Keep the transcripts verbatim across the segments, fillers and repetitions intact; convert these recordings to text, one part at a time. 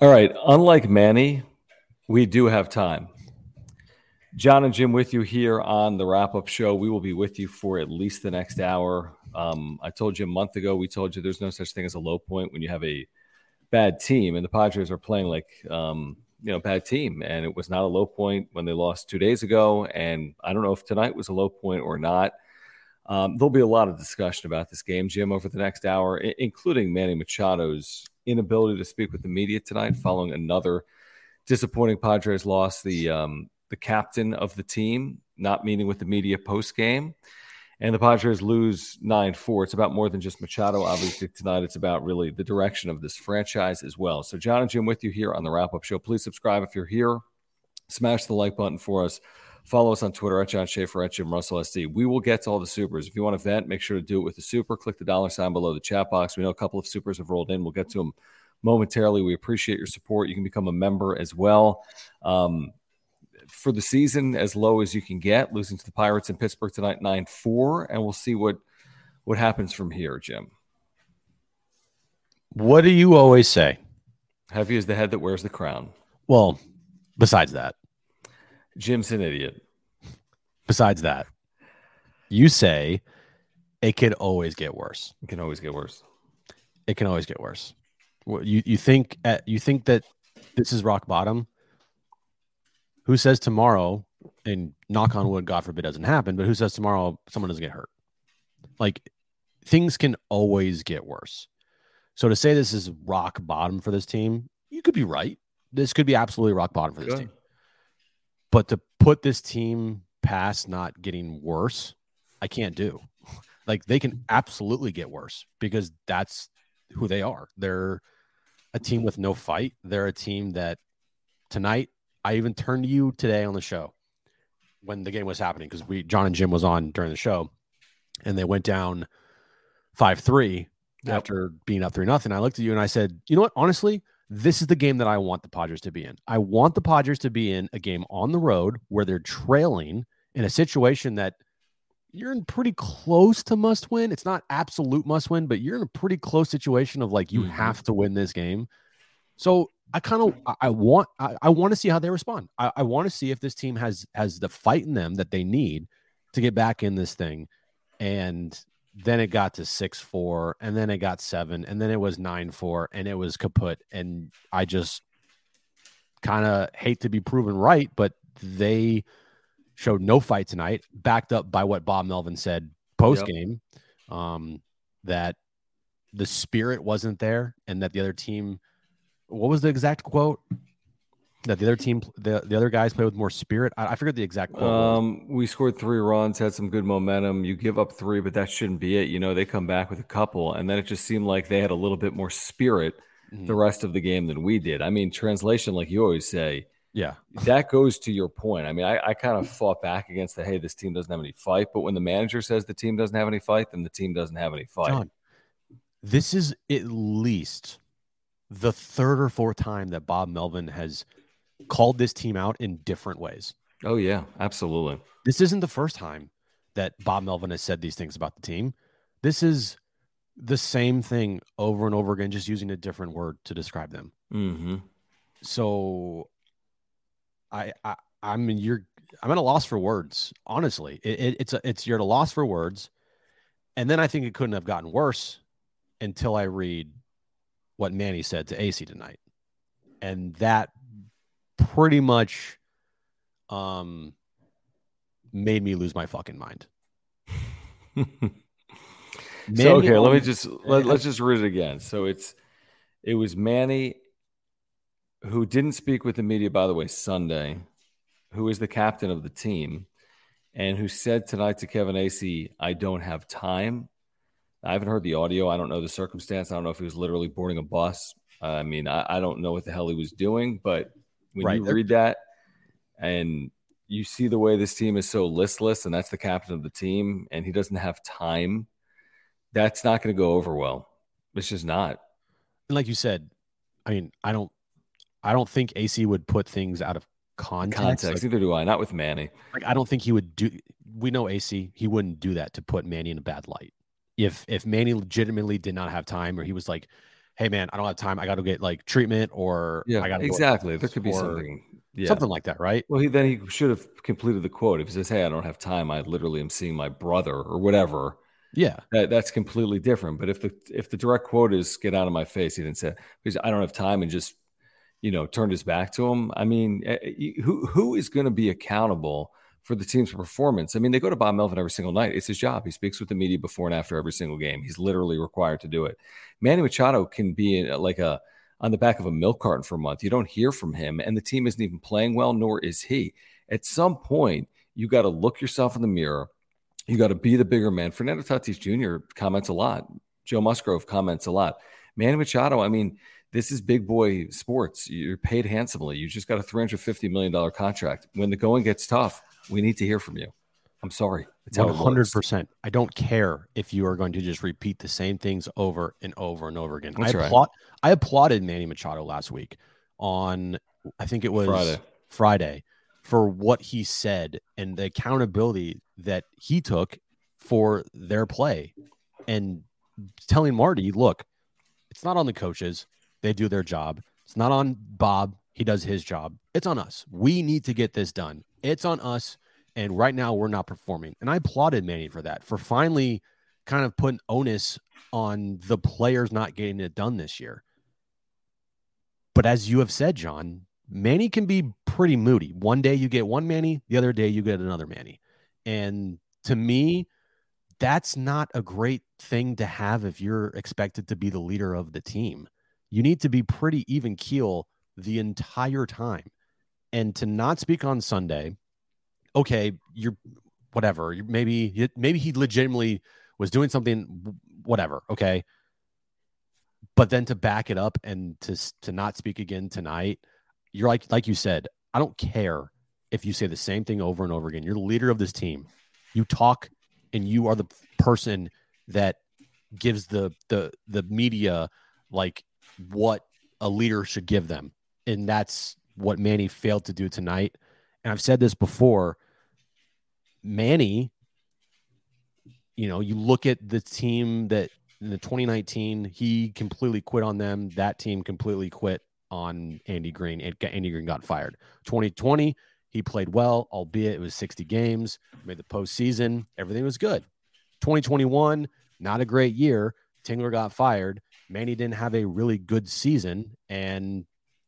All right. Unlike Manny, we do have time. John and Jim with you here on the Wrap-Up Show. We will be with you for at least the next hour. Um, I told you a month ago, we told you there's no such thing as a low point when you have a bad team. And the Padres are playing like, um, you know, bad team. And it was not a low point when they lost two days ago. And I don't know if tonight was a low point or not. Um, there'll be a lot of discussion about this game, Jim, over the next hour, I- including Manny Machado's inability to speak with the media tonight following another disappointing Padres loss. The um, the captain of the team not meeting with the media post game, and the Padres lose nine four. It's about more than just Machado, obviously, tonight. It's about really the direction of this franchise as well. So John and Jim with you here on the Wrap-Up Show. Please subscribe if you're here. Smash the like button for us. Follow us on Twitter at John Schaefer, at Jim Russell S D. We will get to all the supers. If you want to vent, make sure to do it with the super. Click the dollar sign below the chat box. We know a couple of supers have rolled in. We'll get to them momentarily. We appreciate your support. You can become a member as well. Um, for the season, as low as you can get, losing to the Pirates in Pittsburgh tonight, nine four. And we'll see what, what happens from here, Jim. What do you always say? Heavy is the head that wears the crown. Well, besides that. Jim's an idiot. Besides that, you say it can always get worse. It can always get worse. It can always get worse. You you think at, you think that this is rock bottom? Who says tomorrow, and knock on wood, God forbid, doesn't happen, but who says tomorrow someone doesn't get hurt? Like, things can always get worse. So to say this is rock bottom for this team, you could be right. This could be absolutely rock bottom for this Good. team. But to put this team past not getting worse, I can't do. Like, they can absolutely get worse because that's who they are. They're a team with no fight. They're a team that tonight, I even turned to you today on the show when the game was happening because we John and Jim was on during the show, and they went down five three yep. after being up three nothing. I looked at you and I said, you know what, honestly, this is the game that I want the Padres to be in. I want the Padres to be in a game on the road where they're trailing in a situation that you're in pretty close to must win. It's not absolute must win, but you're in a pretty close situation of like, you have to win this game. So I kind of, I want, I, I want to see how they respond. I, I want to see if this team has, has the fight in them that they need to get back in this thing. And then it got to six four, and then it got seven, and then it was nine four, and it was kaput. And I just kind of hate to be proven right, but they showed no fight tonight, backed up by what Bob Melvin said post-game, yep. um, that the spirit wasn't there and that the other team – what was the exact quote? That the other team, the, the other guys play with more spirit. I, I forget the exact quote. Um, we scored three runs, had some good momentum. You give up three, but that shouldn't be it. You know, they come back with a couple, and then it just seemed like they had a little bit more spirit mm-hmm. the rest of the game than we did. I mean, translation, like you always say, yeah, that goes to your point. I mean, I, I kind of fought back against the, hey, this team doesn't have any fight. But when the manager says the team doesn't have any fight, then the team doesn't have any fight. John, this is at least the third or fourth time that Bob Melvin has called this team out in different ways. Oh, yeah, absolutely. This isn't the first time that Bob Melvin has said these things about the team. This is the same thing over and over again, just using a different word to describe them. Mm-hmm. So I, I, I mean, you're I'm at a loss for words. Honestly, it, it, it's a, it's you're at a loss for words. And then I think it couldn't have gotten worse until I read what Manny said to Acee tonight. And that pretty much um, made me lose my fucking mind. So, okay, let me just, let, let's just read it again. So it's, it was Manny, who didn't speak with the media, by the way, Sunday, who is the captain of the team, and who said tonight to Kevin Acee, I don't have time. I haven't heard the audio. I don't know the circumstance. I don't know if he was literally boarding a bus. Uh, I mean, I, I don't know what the hell he was doing, but when right. you read that and you see the way this team is so listless, and that's the captain of the team, and he doesn't have time, that's not going to go over well. It's just not. And like you said, I mean, I don't, I don't think Acee would put things out of context. Context, like, either do I. Not with Manny. Like, I don't think he would do. We know Acee; he wouldn't do that to put Manny in a bad light. If if Manny legitimately did not have time, or he was like, "Hey, man, I don't have time. I got to get like treatment, or yeah, I got exactly." Go there could be something, yeah. something like that, right? Well, he, then he should have completed the quote. If he says, "Hey, I don't have time. I literally am seeing my brother," or whatever. Yeah, that, that's completely different. But if the if the direct quote is "Get out of my face," he didn't say because I don't have time, and just, you know, turned his back to him. I mean, who who is going to be accountable for the team's performance? I mean, they go to Bob Melvin every single night. It's his job. He speaks with the media before and after every single game. He's literally required to do it. Manny Machado can be in, like a on the back of a milk carton for a month. You don't hear from him, and the team isn't even playing well, nor is he. At some point, you got to look yourself in the mirror. You got to be the bigger man. Fernando Tatis Junior comments a lot. Joe Musgrove comments a lot. Manny Machado, I mean, this is big boy sports. You're paid handsomely. You just got a three hundred fifty million dollars contract. When the going gets tough, we need to hear from you. I'm sorry. It's one hundred percent. I don't care if you are going to just repeat the same things over and over and over again. I, right. applaud, I applauded Manny Machado last week on, I think it was Friday. Friday, for what he said and the accountability that he took for their play. And telling Marty, look, it's not on the coaches. They do their job. It's not on Bob. He does his job. It's on us. We need to get this done. It's on us. And right now we're not performing. And I applauded Manny for that, for finally kind of putting onus on the players not getting it done this year. But as you have said, John, Manny can be pretty moody. One day you get one Manny, the other day you get another Manny. And to me, that's not a great thing to have if you're expected to be the leader of the team. You need to be pretty even keel the entire time, and to not speak on Sunday. Okay, you're whatever. You're maybe maybe he legitimately was doing something, whatever. Okay, but then to back it up and to to not speak again tonight, you're like like you said. I don't care if you say the same thing over and over again. You're the leader of this team. You talk, and you are the person that gives the the the media like what a leader should give them. And that's what Manny failed to do tonight. And I've said this before, Manny, you know, you look at the team that in the twenty nineteen, he completely quit on them. That team completely quit on Andy Green. And Andy Green got fired. twenty twenty, he played well, albeit it was sixty games, made the postseason. Everything was good. twenty twenty-one, not a great year. Tingler got fired. Manny didn't have a really good season, and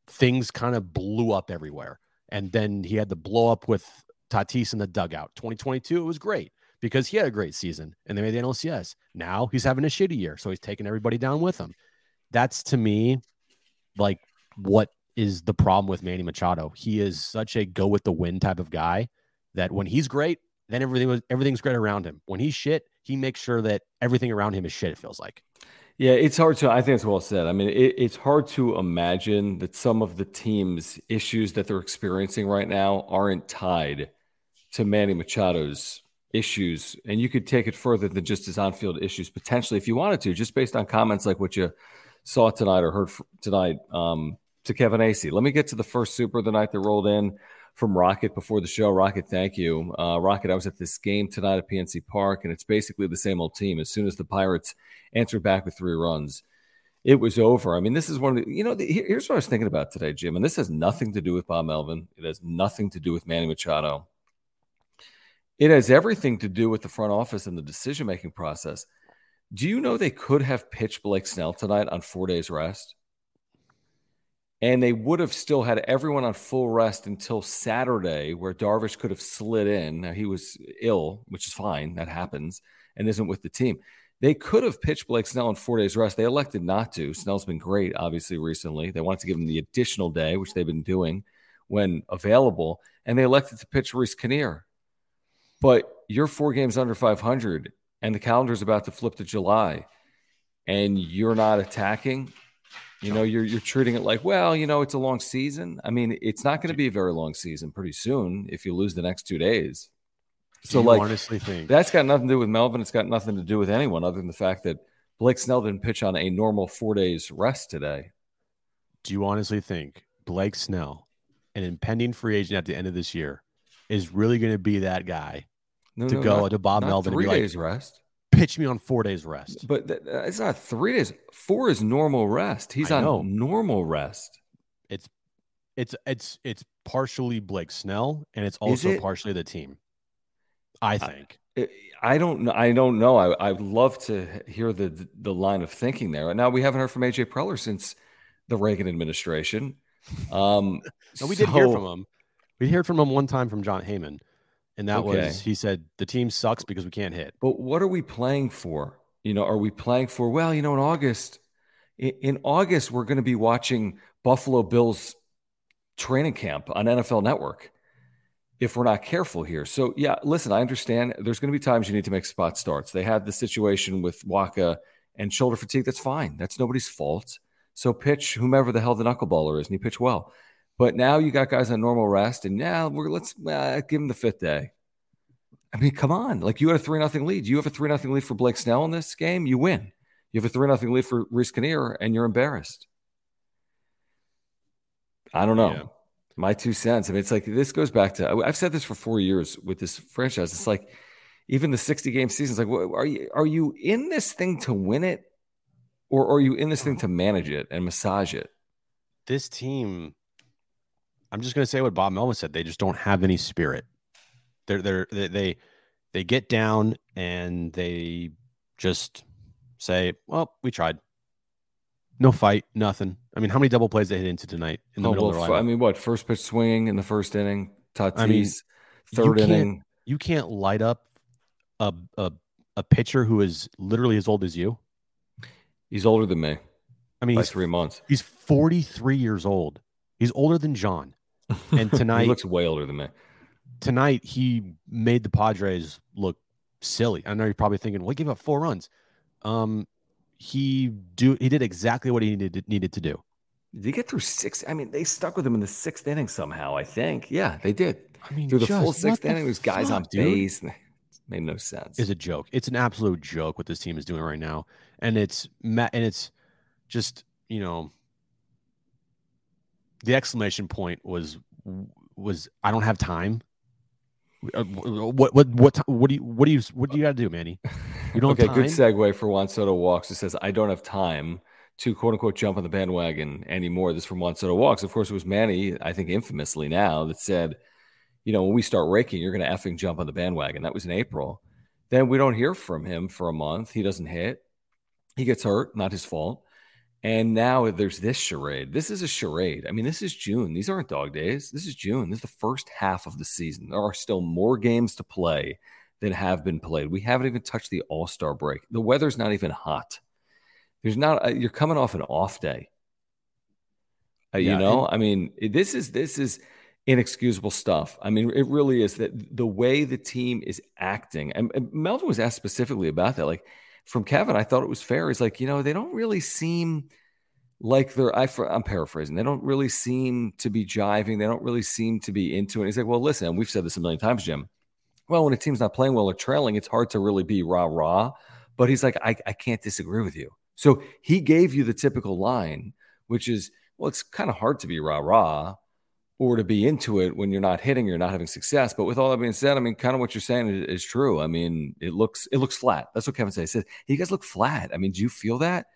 things kind of blew up everywhere. And then he had the blow up with Tatis in the dugout. twenty twenty-two, it was great because he had a great season and they made the N L C S. Now he's having a shitty year, so he's taking everybody down with him. That's, to me, like, what is the problem with Manny Machado? He is such a go with the wind type of guy that when he's great, then everything was everything's great around him. When he's shit, he makes sure that everything around him is shit, it feels like. Yeah, it's hard to, I think it's well said. I mean, it, it's hard to imagine that some of the team's issues that they're experiencing right now aren't tied to Manny Machado's issues. And you could take it further than just his on-field issues, potentially, if you wanted to, just based on comments like what you saw tonight or heard tonight um, to Kevin Acee. Let me get to the first super of the night that rolled in from Rocket before the show. Rocket, thank you. Uh, Rocket, I was at this game tonight at P N C Park, and it's basically the same old team. As soon as the Pirates answered back with three runs, it was over. I mean, this is one of the, you know, the, here's what I was thinking about today, Jim, and this has nothing to do with Bob Melvin. It has nothing to do with Manny Machado. It has everything to do with the front office and the decision-making process. Do you know they could have pitched Blake Snell tonight on four days rest? And they would have still had everyone on full rest until Saturday, where Darvish could have slid in. Now, he was ill, which is fine. That happens, and isn't with the team. They could have pitched Blake Snell on four days rest. They elected not to. Snell's been great, obviously, recently. They wanted to give him the additional day, which they've been doing when available, and they elected to pitch Reese Kinnear. But you're four games under five hundred, and the calendar is about to flip to July, and you're not attacking. You know, you're you're treating it like, well, you know, it's a long season. I mean, it's not going to be a very long season pretty soon if you lose the next two days. So, like, honestly think that's got nothing to do with Melvin. It's got nothing to do with anyone other than the fact that Blake Snell didn't pitch on a normal four days rest today. Do you honestly think Blake Snell, an impending free agent at the end of this year, is really going to be that guy no, to no, go not, to Bob Melvin and be like, days rest. Pitch me on four days rest? But th- it's not three days. Four is normal rest. He's I on know. normal rest. It's it's it's it's partially Blake Snell, and it's also it? partially the team. I think. I, I don't know. I don't know. I I love to hear the the line of thinking there. Right now, we haven't heard from A J Preller since the Reagan administration. Um, no, we so, did hear from him. We heard from him one time from John Heyman, and that okay. was, he said, the team sucks because we can't hit. But what are we playing for? You know, are we playing for, well, you know, in August, in, in August, we're going to be watching Buffalo Bills training camp on N F L Network if we're not careful here. So, yeah, listen, I understand there's going to be times you need to make spot starts. They had the situation with Waka and shoulder fatigue. That's fine. That's nobody's fault. So pitch whomever the hell the knuckleballer is, and he pitched well. But now you got guys on normal rest, and now we're let's uh, give him the fifth day. I mean, come on. Like, you had a three nothing lead. You have a three nothing lead for Blake Snell in this game, you win. You have a three nothing lead for Reese Kinnear, and you're embarrassed. I don't know. Yeah. My two cents. I mean, it's like this goes back to – I've said this for four years with this franchise. It's like even the sixty-game season is like, well, are you, are you in this thing to win it, or are you in this thing to manage it and massage it? This team – I'm just going to say what Bob Melvin said. They just don't have any spirit. They're, they're, they they they get down and they just say, well, we tried. No fight, nothing. I mean, how many double plays they hit into tonight? In the oh, middle well, of the I mean, what? First pitch swinging in the first inning. Tatis, I mean, third you inning. You can't light up a, a, a pitcher who is literally as old as you. He's older than me. I mean, by he's three months. He's forty-three years old. He's older than John. And tonight he looks way older than me. Tonight he made the Padres look silly. I know you're probably thinking, "Well, he gave up four runs." Um, he do he did exactly what he needed needed to do. Did he get through six? I mean, they stuck with him in the sixth inning somehow. I think, yeah, they did. I mean, through the full sixth inning, there's guys on base. It made no sense. It's a joke. It's an absolute joke what this team is doing right now, and it's and it's just you know. The exclamation point was was I don't have time. What what what what do you what do you what do you got to do, Manny? You don't. Okay, have time? Good segue for Juan Soto Walks. It says I don't have time to quote unquote jump on the bandwagon anymore. This is from Juan Soto Walks. Of course, it was Manny, I think, infamously now that said, you know, when we start raking, you're going to effing jump on the bandwagon. That was in April. Then we don't hear from him for a month. He doesn't hit. He gets hurt. Not his fault. And now there's this charade. This is a charade. I mean, this is June. These aren't dog days. This is June. This is the first half of the season. There are still more games to play than have been played. We haven't even touched the All-Star break. The weather's not even hot. There's not. A, you're coming off an off day. Uh, yeah, you know, it, I mean, this is this is inexcusable stuff. I mean, it really is that the way the team is acting. And, and Melvin was asked specifically about that, like. From Kevin, I thought it was fair. He's like, you know, they don't really seem like they're, I, I'm paraphrasing, they don't really seem to be jiving. They don't really seem to be into it. He's like, well, listen, we've said this a million times, Jim. Well, when a team's not playing well or trailing, it's hard to really be rah-rah. But he's like, I, I can't disagree with you. So he gave you the typical line, which is, well, it's kind of hard to be rah-rah or to be into it when you're not hitting, you're not having success. But with all that being said, I mean, kind of what you're saying is, is true. I mean, it looks it looks flat. That's what Kevin said. He said, you guys look flat. I mean, do you feel that?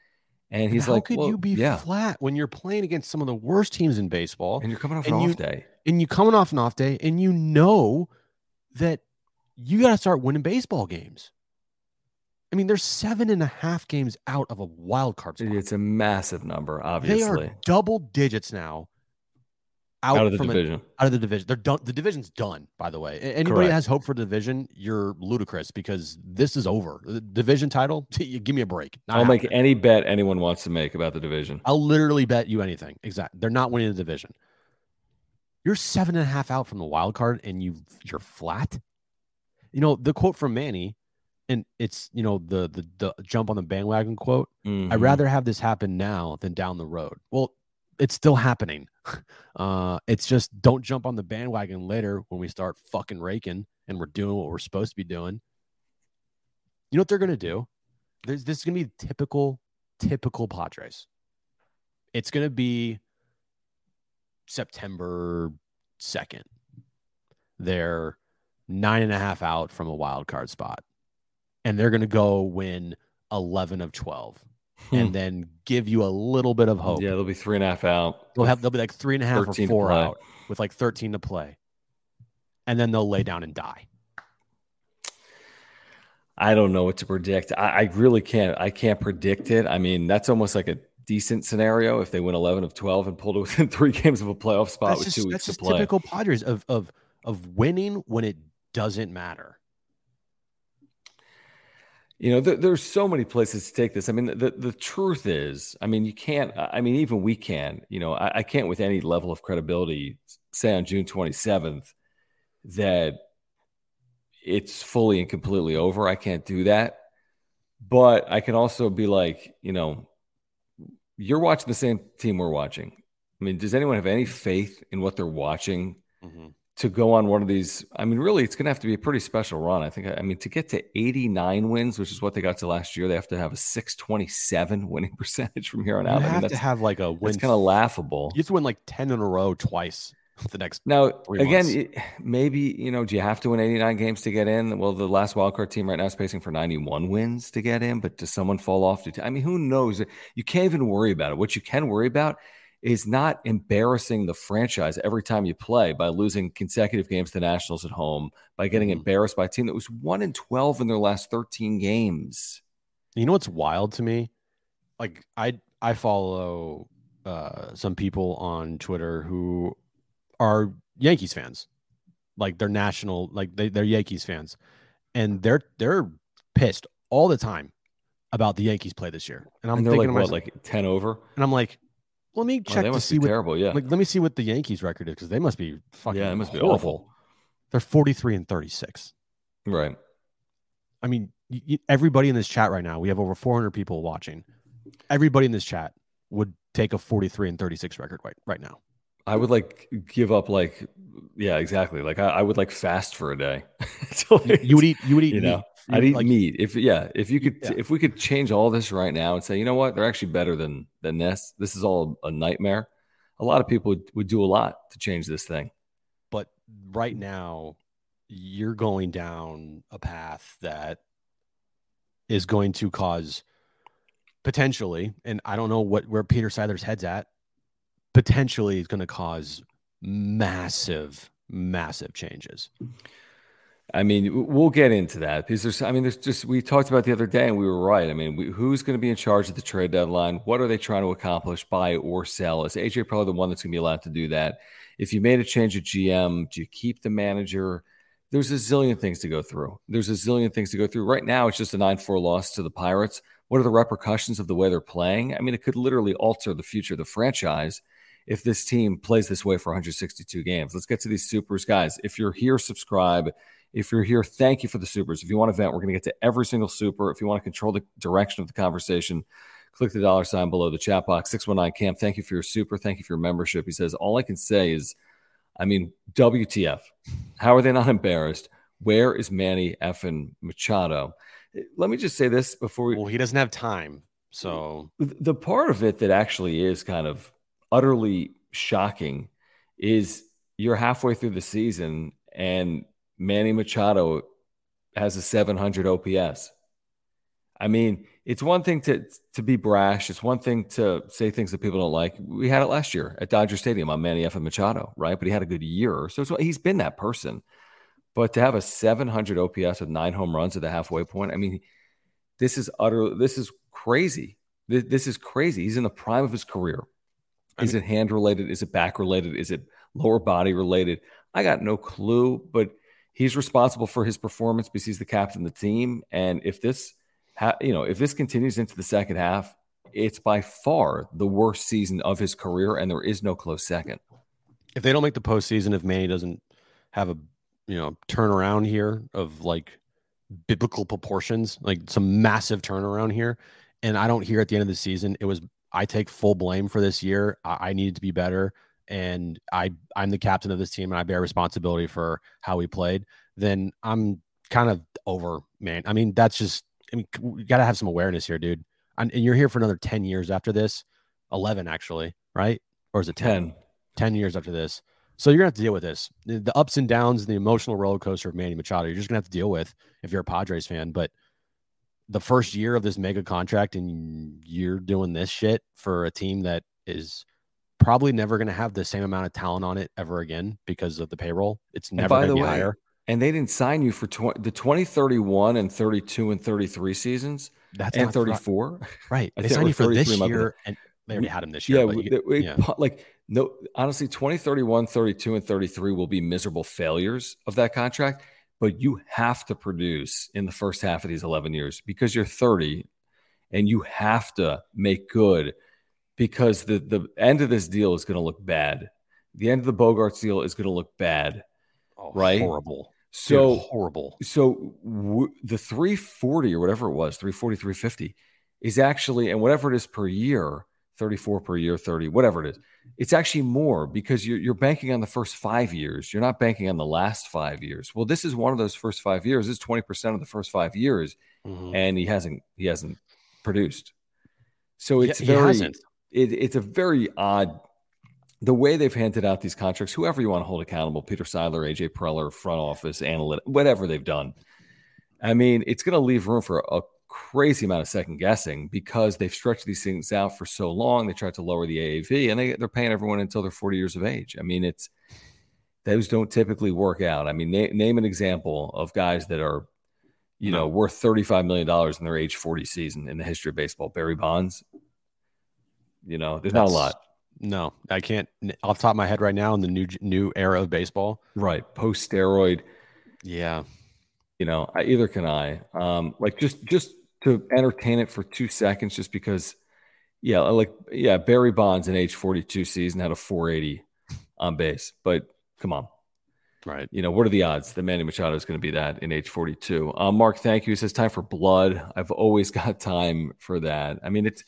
And he's and how like, how could well, you be yeah. flat when you're playing against some of the worst teams in baseball? And you're coming off an off you, day. And you're coming off an off day, and you know that you got to start winning baseball games. I mean, they're seven and a half games out of a wild card spot. It's a massive number, obviously. They are double digits now out, out of the from division. A, out of the division. They're done. The division's done, by the way. Anybody Correct. That has hope for the division, you're ludicrous because this is over. The division title, give me a break. Not I'll happening. Make any bet anyone wants to make about the division. I'll literally bet you anything. Exactly. They're not winning the division. You're seven and a half out from the wild card, and you you're flat. You know, the quote from Manny, and it's, you know, the the, the jump on the bandwagon quote. Mm-hmm. I'd rather have this happen now than down the road. Well, it's still happening. Uh, it's just don't jump on the bandwagon later when we start fucking raking and we're doing what we're supposed to be doing. You know what they're going to do? There's, this is going to be typical, typical Padres. It's going to be September second. They're nine and a half out from a wild card spot. And they're going to go win eleven of twelve and then give you a little bit of hope. Yeah, they'll be three and a half out. They'll have, they'll be like three and a half or four out with like thirteen to play. And then they'll lay down and die. I don't know what to predict. I, I really can't. I can't predict it. I mean, that's almost like a decent scenario if they win eleven of twelve and pulled it within three games of a playoff spot that's with just, two weeks to play. That's typical Padres of, of, of winning when it doesn't matter. You know, there, there's so many places to take this. I mean, the, the truth is, I mean, you can't, I mean, even we can, you know, I, I can't with any level of credibility say on June twenty-seventh that it's fully and completely over. I can't do that. But I can also be like, you know, you're watching the same team we're watching. I mean, does anyone have any faith in what they're watching? Mm-hmm. To go on one of these, I mean, really, it's going to have to be a pretty special run. I think, I mean, to get to eighty-nine wins, which is what they got to last year, they have to have a six twenty-seven winning percentage from here on out. You have I mean, to have like a win. It's kind of laughable. You have to win like ten in a row twice the next. Now, again, it, maybe, you know, do you have to win eighty-nine games to get in? Well, the last wildcard team right now is pacing for ninety-one wins to get in, but does someone fall off? To t- I mean, who knows? You can't even worry about it. What you can worry about is not embarrassing the franchise every time you play by losing consecutive games to Nationals at home, by getting embarrassed by a team that was one and twelve in their last thirteen games. You know what's wild to me? Like, I I follow uh, some people on Twitter who are Yankees fans. Like, they're national, like, they, they're Yankees fans. And they're they're pissed all the time about the Yankees play this year. And I'm and they're thinking like, what, like ten over? And I'm like, let me check oh, to see what terrible, yeah. Like, let me see what the Yankees record is because they must be fucking yeah, it must horrible. Be awful. They're forty-three and thirty-six. Right. I mean, you, everybody in this chat right now, we have over four hundred people watching. Everybody in this chat would take a forty-three and thirty-six record right, right now. I would like give up like yeah, exactly. Like I, I would like fast for a day. So you, you would eat you would eat you know, meat. I'd eat like, meat. If yeah, if you could yeah. if we could change all this right now and say, you know what, they're actually better than than this. This is all a nightmare. A lot of people would, would do a lot to change this thing. But right now, you're going down a path that is going to cause potentially, and I don't know what where Peter Seidler's head's at. Potentially is going to cause massive, massive changes. I mean, we'll get into that because there's, I mean, there's just, we talked about the other day and we were right. I mean, we, who's going to be in charge of the trade deadline? What are they trying to accomplish, buy or sell? Is A J Preller the one that's going to be allowed to do that? If you made a change at G M, do you keep the manager? There's a zillion things to go through. There's a zillion things to go through. Right now, it's just a nine four loss to the Pirates. What are the repercussions of the way they're playing? I mean, it could literally alter the future of the franchise if this team plays this way for one hundred sixty-two games. Let's get to these supers. Guys, if you're here, subscribe. If you're here, thank you for the supers. If you want to vent, we're going to get to every single super. If you want to control the direction of the conversation, click the dollar sign below the chat box. six one nine Camp, thank you for your super. Thank you for your membership. He says, all I can say is, I mean, W T F. How are they not embarrassed? Where is Manny effing Machado? Let me just say this before we... Well, he doesn't have time, so... The part of it that actually is kind of utterly shocking is you're halfway through the season and Manny Machado has a seven hundred O P S. I mean, it's one thing to, to be brash. It's one thing to say things that people don't like. We had it last year at Dodger Stadium on Manny effing Machado, right? But he had a good year. So it's, he's been that person. But to have a seven hundred O P S with nine home runs at the halfway point, I mean, this is utter. This is crazy. This, this is crazy. He's in the prime of his career. Is I mean, it hand related? Is it back related? Is it lower body related? I got no clue, but he's responsible for his performance because he's the captain of the team. And if this, ha- you know, if this continues into the second half, it's by far the worst season of his career, and there is no close second. If they don't make the postseason, if Manny doesn't have a you know turnaround here of like biblical proportions, like some massive turnaround here, and I don't hear at the end of the season, it was I take full blame for this year. I, I needed to be better, and I I'm the captain of this team, and I bear responsibility for how we played. Then I'm kind of over, man. I mean, that's just I mean, we got to have some awareness here, dude. And you're here for another ten years after this, eleven actually, right? Or is it ten? ten years after this. So you're going to have to deal with this. The ups and downs, the emotional roller coaster of Manny Machado, you're just going to have to deal with if you're a Padres fan. But the first year of this mega contract and you're doing this shit for a team that is probably never going to have the same amount of talent on it ever again because of the payroll. It's never going to be higher. And they didn't sign you for tw- the twenty thirty-one and thirty-two and thirty-three seasons. That's and thirty-four, right? right. They signed you for this year, and they already had him this year. Yeah, but you, it, yeah. like no, honestly, twenty, thirty-one, thirty-two, and thirty-three will be miserable failures of that contract. But you have to produce in the first half of these eleven years because you're thirty, and you have to make good because the the end of this deal is going to look bad. The end of the Bogaerts deal is going to look bad, oh, right? Horrible. So Dude, horrible. So w- the three forty or whatever it was, three forty, three fifty is actually, and whatever it is per year, thirty-four per year, thirty, whatever it is, it's actually more because you're, you're banking on the first five years. You're not banking on the last five years. Well, this is one of those first five years. This is twenty percent of the first five years, mm-hmm. and he hasn't he hasn't produced. So it's he, very he hasn't. It, it's a very odd. The way they've handed out these contracts, whoever you want to hold accountable, Peter Seidler, A J Preller, front office, analytics, whatever they've done. I mean, it's going to leave room for a crazy amount of second guessing because they've stretched these things out for so long. They tried to lower the A A V and they, they're paying everyone until they're forty years of age. I mean, it's those don't typically work out. I mean, na- name an example of guys that are, you know, worth thirty-five million dollars in their age forty season in the history of baseball. Barry Bonds, you know, there's That's- not a lot. No, I can't off the top of my head right now in the new new era of baseball. Right. Post steroid. Yeah. You know, I, either can I. Um, like just just to entertain it for two seconds, just because, yeah, like, yeah, Barry Bonds in age forty-two season had a four eighty on base. But come on. Right. You know, what are the odds that Manny Machado is going to be that in age forty-two? Um, Mark, thank you. He says, time for blood. I've always got time for that. I mean, it's,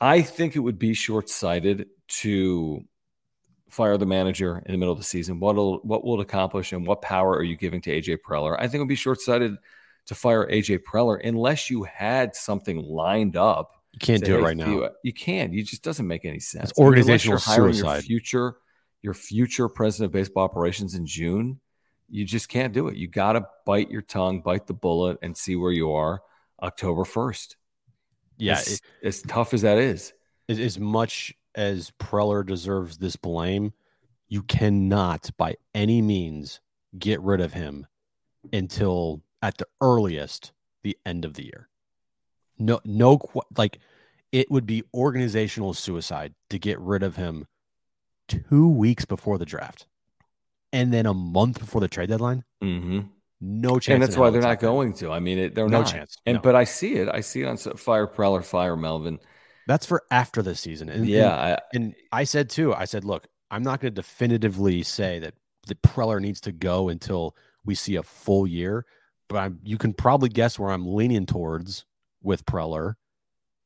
I think it would be short-sighted to fire the manager in the middle of the season. What'll, what will it accomplish, and what power are you giving to A J Preller? I think it would be short-sighted to fire A J Preller unless you had something lined up. You can't do it right now. You can't. It just doesn't make any sense. It's organizational suicide. Unless you're hiring your future, your future president of baseball operations in June, you just can't do it. You got to bite your tongue, bite the bullet, and see where you are October first. Yeah, as, it, as tough as that is, as much as Preller deserves this blame, you cannot by any means get rid of him until at the earliest the end of the year. No, no, like it would be organizational suicide to get rid of him two weeks before the draft and then a month before the trade deadline. Mm-hmm. No chance. And that's why they're not going to. I mean, it, they're no not. chance. And no. But I see it. I see it on fire Preller, fire Melvin. That's for after the season. And, yeah. And I, and I said, too, I said, look, I'm not going to definitively say that the Preller needs to go until we see a full year. But I'm, you can probably guess where I'm leaning towards with Preller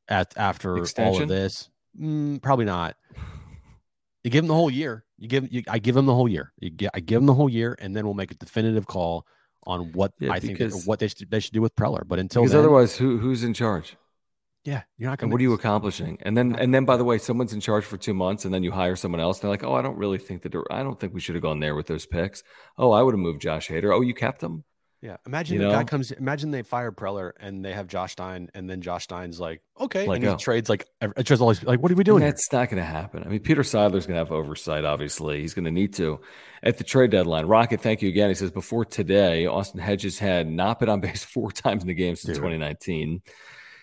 at after extension? all of this. Mm, probably not. You give him the whole year. You give you, I give him the whole year. You get, I give him the whole year, and then we'll make a definitive call on what yeah, I because, think what they should, they should do with Preller. But until because then, otherwise who who's in charge? Yeah. You're not going to, what are you accomplishing? And then, and then by the way, someone's in charge for two months and then you hire someone else. They're like, oh, I don't really think that, I don't think we should have gone there with those picks. Oh, I would have moved Josh Hader. Oh, you kept him. Yeah, imagine the guy comes. Imagine they fire Preller and they have Josh Stein, and then Josh Stein's like, okay, like, and he oh. trades like trades all these. Like, what are we doing? That's here? Not going to happen. I mean, Peter Seidler's going to have oversight. Obviously, he's going to need to at the trade deadline. Rocket, thank you again. He says before today, Austin Hedges had not been on base four times in the game since Dude. twenty nineteen.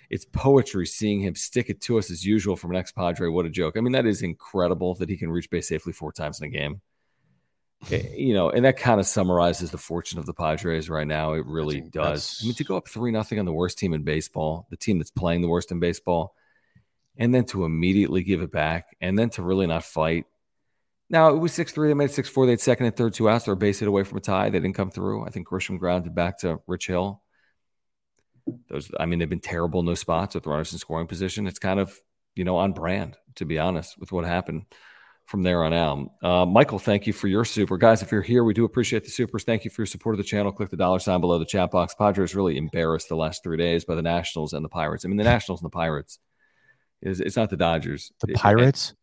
It's poetry seeing him stick it to us as usual from an ex-Padre. What a joke! I mean, that is incredible that he can reach base safely four times in a game. You know, and that kind of summarizes the fortune of the Padres right now. It really does. I mean, to go up three nothing on the worst team in baseball, the team that's playing the worst in baseball, and then to immediately give it back, and then to really not fight. Now, it was six three. They made six four. They had second and third, two outs. They were base hit away from a tie. They didn't come through. I think Grisham grounded back to Rich Hill. Those, I mean, they've been terrible in those spots with runners in scoring position. It's kind of, you know, on brand, to be honest, with what happened from there on out. Uh, Michael, thank you for your super. Guys, if you're here, we do appreciate the supers. Thank you for your support of the channel. Click the dollar sign below the chat box. Padres really embarrassed the last three days by the Nationals and the Pirates. I mean, the Nationals and the Pirates. It's, it's not the Dodgers. The Pirates?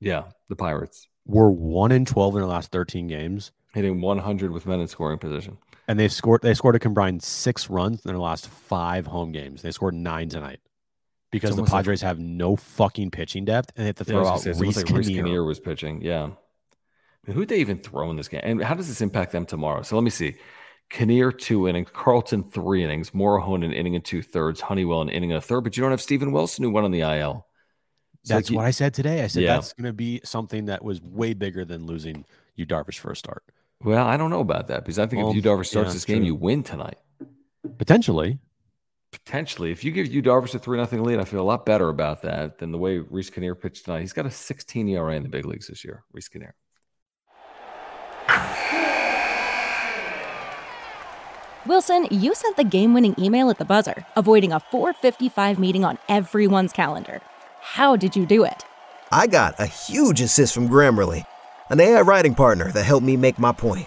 It, yeah, the Pirates. Were one and twelve in the last thirteen games. Hitting one hundred with men in scoring position. And they scored, they scored a combined six runs in their last five home games. They scored nine tonight. Because the Padres like, have no fucking pitching depth, and they have to throw yeah, out say, Reese like Kinnear. Reese Kinnear was pitching, yeah. I mean, who'd they even throw in this game? And how does this impact them tomorrow? So let me see. Kinnear, two innings. Carlton, three innings. Morahone, an inning and two-thirds. Honeywell, an inning and a third. But you don't have Stephen Wilson, who went on the I L. So that's like, what I said today. I said yeah. that's going to be something that was way bigger than losing Yu Darvish for a start. Well, I don't know about that, because I think well, if Yu Darvish starts yeah, this true. game, you win tonight. Potentially. Potentially, if you give Yu Darvish a three nothing lead, I feel a lot better about that than the way Reese Kinnear pitched tonight. He's got a sixteen E R A in the big leagues this year, Reese Kinnear. Wilson, you sent the game-winning email at the buzzer, avoiding a four fifty-five meeting on everyone's calendar. How did you do it? I got a huge assist from Grammarly, an A I writing partner that helped me make my point.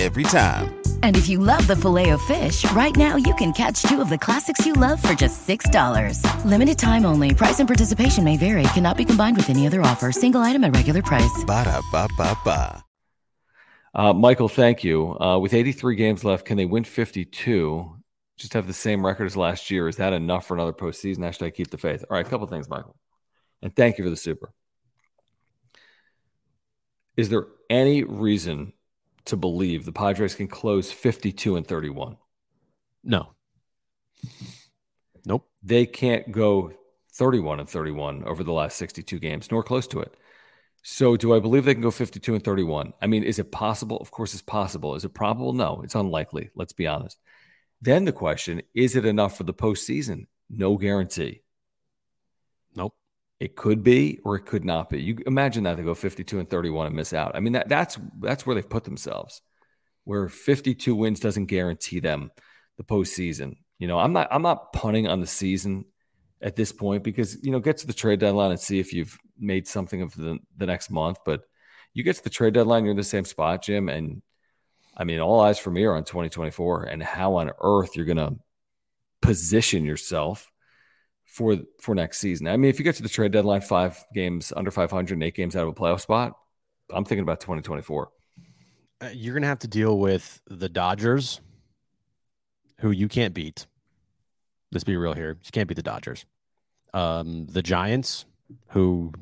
Every time. And if you love the Filet-O-Fish, right now you can catch two of the classics you love for just six dollars. Limited time only. Price and participation may vary. Cannot be combined with any other offer. Single item at regular price. Ba-da-ba-ba-ba. Uh, Michael, thank you. Uh, with eighty-three games left, can they win fifty-two? Just have the same record as last year. Is that enough for another postseason? Or should I keep the faith? All right, a couple things, Michael. And thank you for the super. Is there any reason to believe the Padres can close fifty-two and thirty-one? No. Nope. They can't go thirty-one and thirty-one over the last sixty-two games, nor close to it. So do I believe they can go fifty-two and thirty-one? I mean, is it possible? Of course it's possible. Is it probable? No, it's unlikely. Let's be honest. Then the question, is it enough for the postseason? No guarantee. Nope. It could be or it could not be. You imagine that they go fifty-two and thirty-one and miss out. I mean, that, that's that's where they've put themselves, where fifty-two wins doesn't guarantee them the postseason. You know, I'm not I'm not punting on the season at this point because, you know, get to the trade deadline and see if you've made something of the, the next month. But you get to the trade deadline, you're in the same spot, Jim, and I mean, all eyes for me are on twenty twenty-four and how on earth you're going to position yourself for for next season. I mean, if you get to the trade deadline, five games under five hundred and eight games out of a playoff spot, I'm thinking about twenty twenty-four. Uh, you're going to have to deal with the Dodgers, who you can't beat. Let's be real here. You can't beat the Dodgers. Um, the Giants, who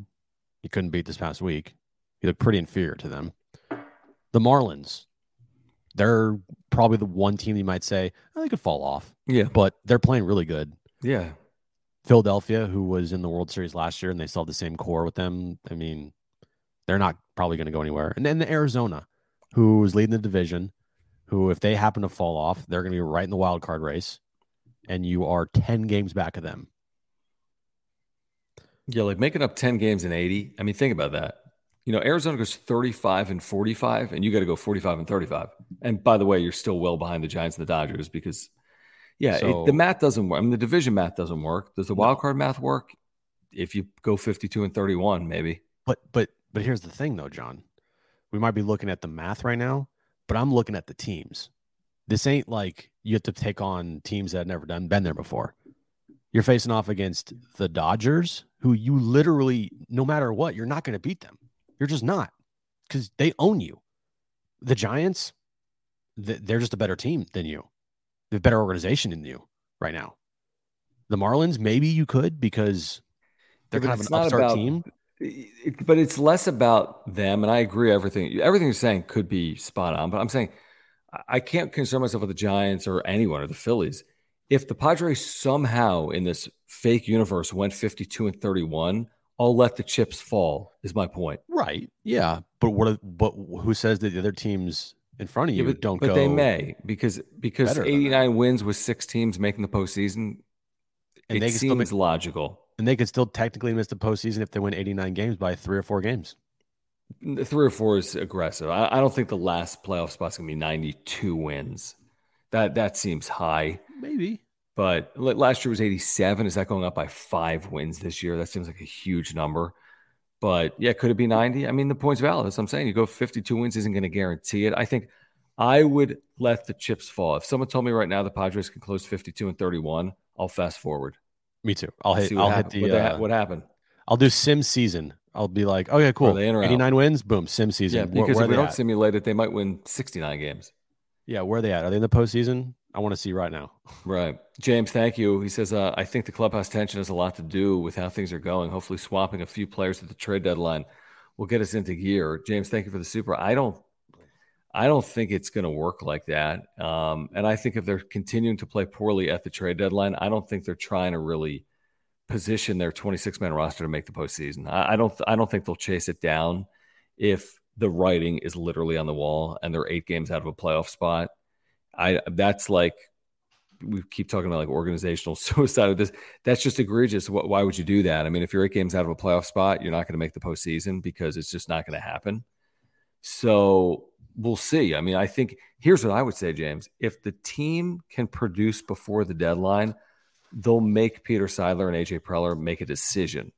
you couldn't beat this past week. You look pretty inferior to them. The Marlins. they're probably the one team you might say, oh, they could fall off. Yeah. But they're playing really good. Yeah. Philadelphia, who was in the World Series last year, and they still have the same core with them. I mean, they're not probably going to go anywhere. And then the Arizona, who is leading the division, who if they happen to fall off, they're going to be right in the wild card race, and you are ten games back of them. Yeah, like making up ten games in eighty. I mean, think about that. You know, Arizona goes thirty-five and forty-five, and you got to go forty-five and thirty-five. And by the way, you're still well behind the Giants and the Dodgers because, yeah, so, it, the math doesn't work. I mean, the division math doesn't work. Does the wild card math work? If you go fifty-two and thirty-one, maybe. But but but here's the thing, though, John. We might be looking at the math right now, but I'm looking at the teams. This ain't like you have to take on teams that have never done been there before. You're facing off against the Dodgers, who you literally, no matter what, you're not going to beat them. You're just not, because they own you. The Giants, they're just a better team than you. They have a better organization than you right now. The Marlins, maybe you could, because they're yeah, kind of an upstart about, team. But it's less about them, and I agree everything. Everything you're saying could be spot on, but I'm saying I can't concern myself with the Giants or anyone or the Phillies. If the Padres somehow in this fake universe went fifty-two and thirty-one, I'll let the chips fall, is my point. Right. Yeah. But what? But who says that the other teams in front of you yeah, but, don't but go? But they may, because because eighty-nine wins with six teams making the postseason, and it they seems make, logical. And they could still technically miss the postseason if they win eighty-nine games by three or four games. Three or four is aggressive. I, I don't think the last playoff spot's going to be ninety-two wins. That, that seems high. Maybe. But last year was eighty-seven. Is that going up by five wins this year? That seems like a huge number. But, yeah, could it be ninety? I mean, the point's valid. That's what I'm saying. You go fifty-two wins isn't going to guarantee it. I think I would let the chips fall. If someone told me right now the Padres can close fifty-two and thirty-one, I'll fast forward. Me too. I'll hit, I'll hit the what, uh, what happened. I'll do sim season. I'll be like, oh, yeah, cool. eighty-nine wins, boom, sim season. Yeah, because where, where if we don't at? simulate it, they might win sixty-nine games. Yeah, where are they at? Are they in the postseason? I want to see right now. Right. James, thank you. He says, uh, I think the clubhouse tension has a lot to do with how things are going. Hopefully swapping a few players at the trade deadline will get us into gear. James, thank you for the super. I don't I don't think it's going to work like that. Um, and I think if they're continuing to play poorly at the trade deadline, I don't think they're trying to really position their twenty-six man roster to make the postseason. I, I don't I don't think they'll chase it down if the writing is literally on the wall and they're eight games out of a playoff spot. I, that's like, we keep talking about like organizational suicide of this. That's just egregious. Why would you do that? I mean, if you're eight games out of a playoff spot, you're not going to make the postseason because it's just not going to happen. So we'll see. I mean, I think here's what I would say, James, if the team can produce before the deadline, they'll make Peter Seidler and A J Preller make a decision.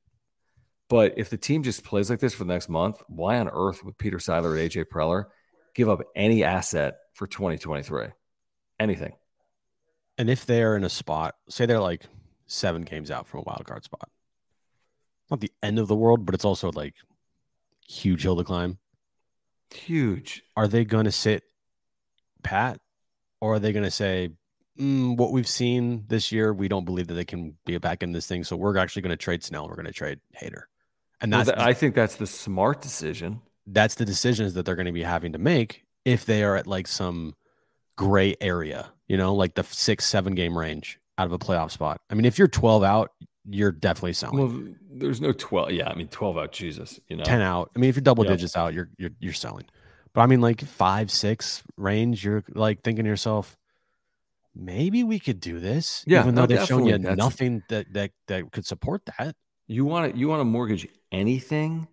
But if the team just plays like this for the next month, why on earth would Peter Seidler and A J Preller give up any asset for twenty twenty-three? Anything. And if they're in a spot, say they're like seven games out from a wild card spot, not the end of the world, but it's also like huge hill to climb. Huge. Are they going to sit pat, or are they going to say, mm, what we've seen this year, we don't believe that they can be back in this thing, so we're actually going to trade Snell, we're going to trade Hader? And that's well, that, I think that's the smart decision. That's the decisions that they're going to be having to make if they are at like some gray area, you know, like the six, seven game range out of a playoff spot. I mean, if you're twelve out, you're definitely selling. Well, there's no twelve. Yeah. I mean, twelve out, Jesus, you know, ten out. I mean, if you're double yeah. digits out, you're, you're, you're selling, but I mean like five, six range, you're like thinking to yourself, maybe we could do this. Yeah. Even though no, they've shown you That's... nothing that, that, that could support that. You want to, you want to mortgage anything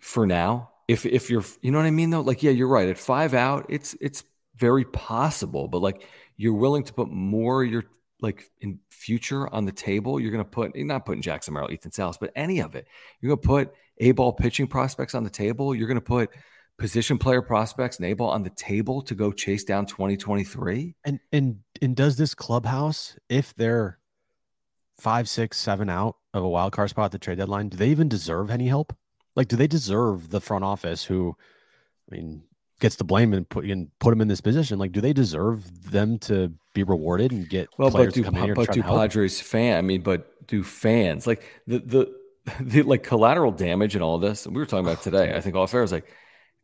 for now. If, if you're, you know what I mean though? Like, yeah, you're right. At five out, it's, it's, very possible, but like you're willing to put more your like in future on the table. You're going to put, you're not putting Jackson Merrill, Ethan Salas, but any of it. You're going to put A-ball pitching prospects on the table. You're going to put position player prospects and A-ball on the table to go chase down twenty twenty-three. And, and, and does this clubhouse, if they're five, six, seven out of a wild card spot at the trade deadline, do they even deserve any help? Like, do they deserve the front office who, I mean, gets the blame and put and put them in this position? Like, do they deserve them to be rewarded and get well, players but do, to come in here but do Padres fan? I mean, but do fans like the, the the like collateral damage and all this? We were talking about today. I think all fair is like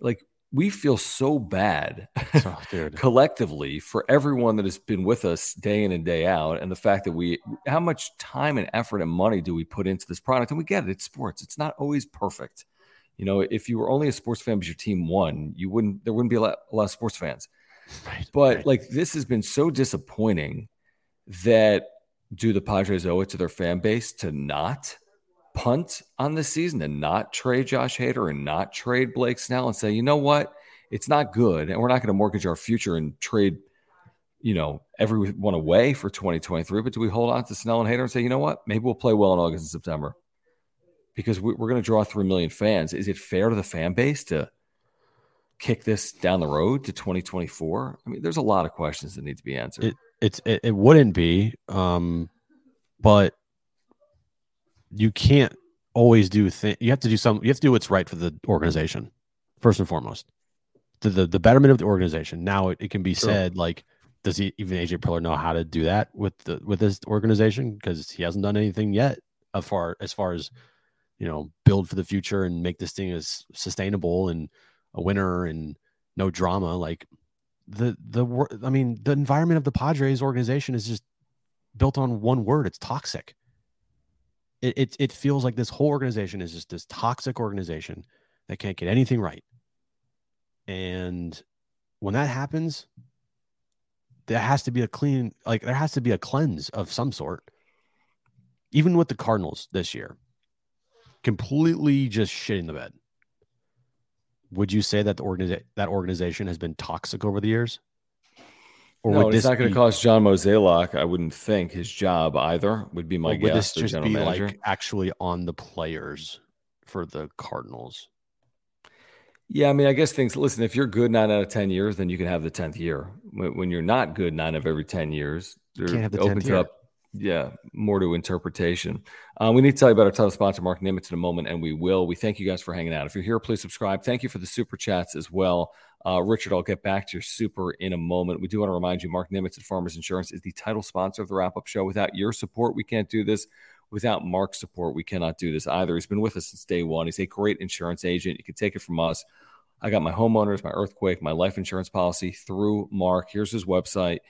like we feel so bad oh, collectively for everyone that has been with us day in and day out. And the fact that we, how much time and effort and money do we put into this product? And we get it. It's sports. It's not always perfect. You know, if you were only a sports fan because your team won, you wouldn't, there wouldn't be a lot, a lot of sports fans. Right, but right. like, this has been so disappointing that do the Padres owe it to their fan base to not punt on this season and not trade Josh Hader and not trade Blake Snell and say, you know what, it's not good. And we're not going to mortgage our future and trade, you know, everyone away for twenty twenty-three. But do we hold on to Snell and Hader and say, you know what, maybe we'll play well in August and September because we're going to draw three million fans. Is it fair to the fan base to kick this down the road to twenty twenty-four? I mean, there's a lot of questions that need to be answered. It, it's, it, it wouldn't be, um, but you can't always do things. You have to do some, you have to do what's right for the organization. First and foremost, the, the, the betterment of the organization. Now it, it can be sure. said, like, does he, even A J Preller know how to do that with the, with this organization? Cause he hasn't done anything yet as far, as far as, you know, build for the future and make this thing as sustainable and a winner and no drama. Like the, the, I mean, the environment of the Padres organization is just built on one word. It's toxic. It, it it feels like this whole organization is just this toxic organization that can't get anything right. And when that happens, there has to be a clean, like there has to be a cleanse of some sort. Even with the Cardinals this year, completely just shitting the bed. Would you say that the organiza- that organization has been toxic over the years? Or no, it's not going to cost John Mozeliak, I wouldn't think, his job either, would be my guess. Would this just be manager. like actually on the players for the Cardinals? Yeah, I mean, I guess things, listen, if you're good nine out of ten years, then you can have the tenth year. When, when you're not good nine of every ten years, it the opens year. up yeah, more to interpretation. Uh, we need to tell you about our title sponsor, Marc Nimetz, in a moment, and we will. We thank you guys for hanging out. If you're here, please subscribe. Thank you for the super chats as well. Uh, Richard, I'll get back to your super in a moment. We do want to remind you, Marc Nimetz at Farmers Insurance is the title sponsor of the Wrap-Up Show. Without your support, we can't do this. Without Marc's support, we cannot do this either. He's been with us since day one. He's a great insurance agent. You can take it from us. I got my homeowners, my earthquake, my life insurance policy through Marc. Here's his website.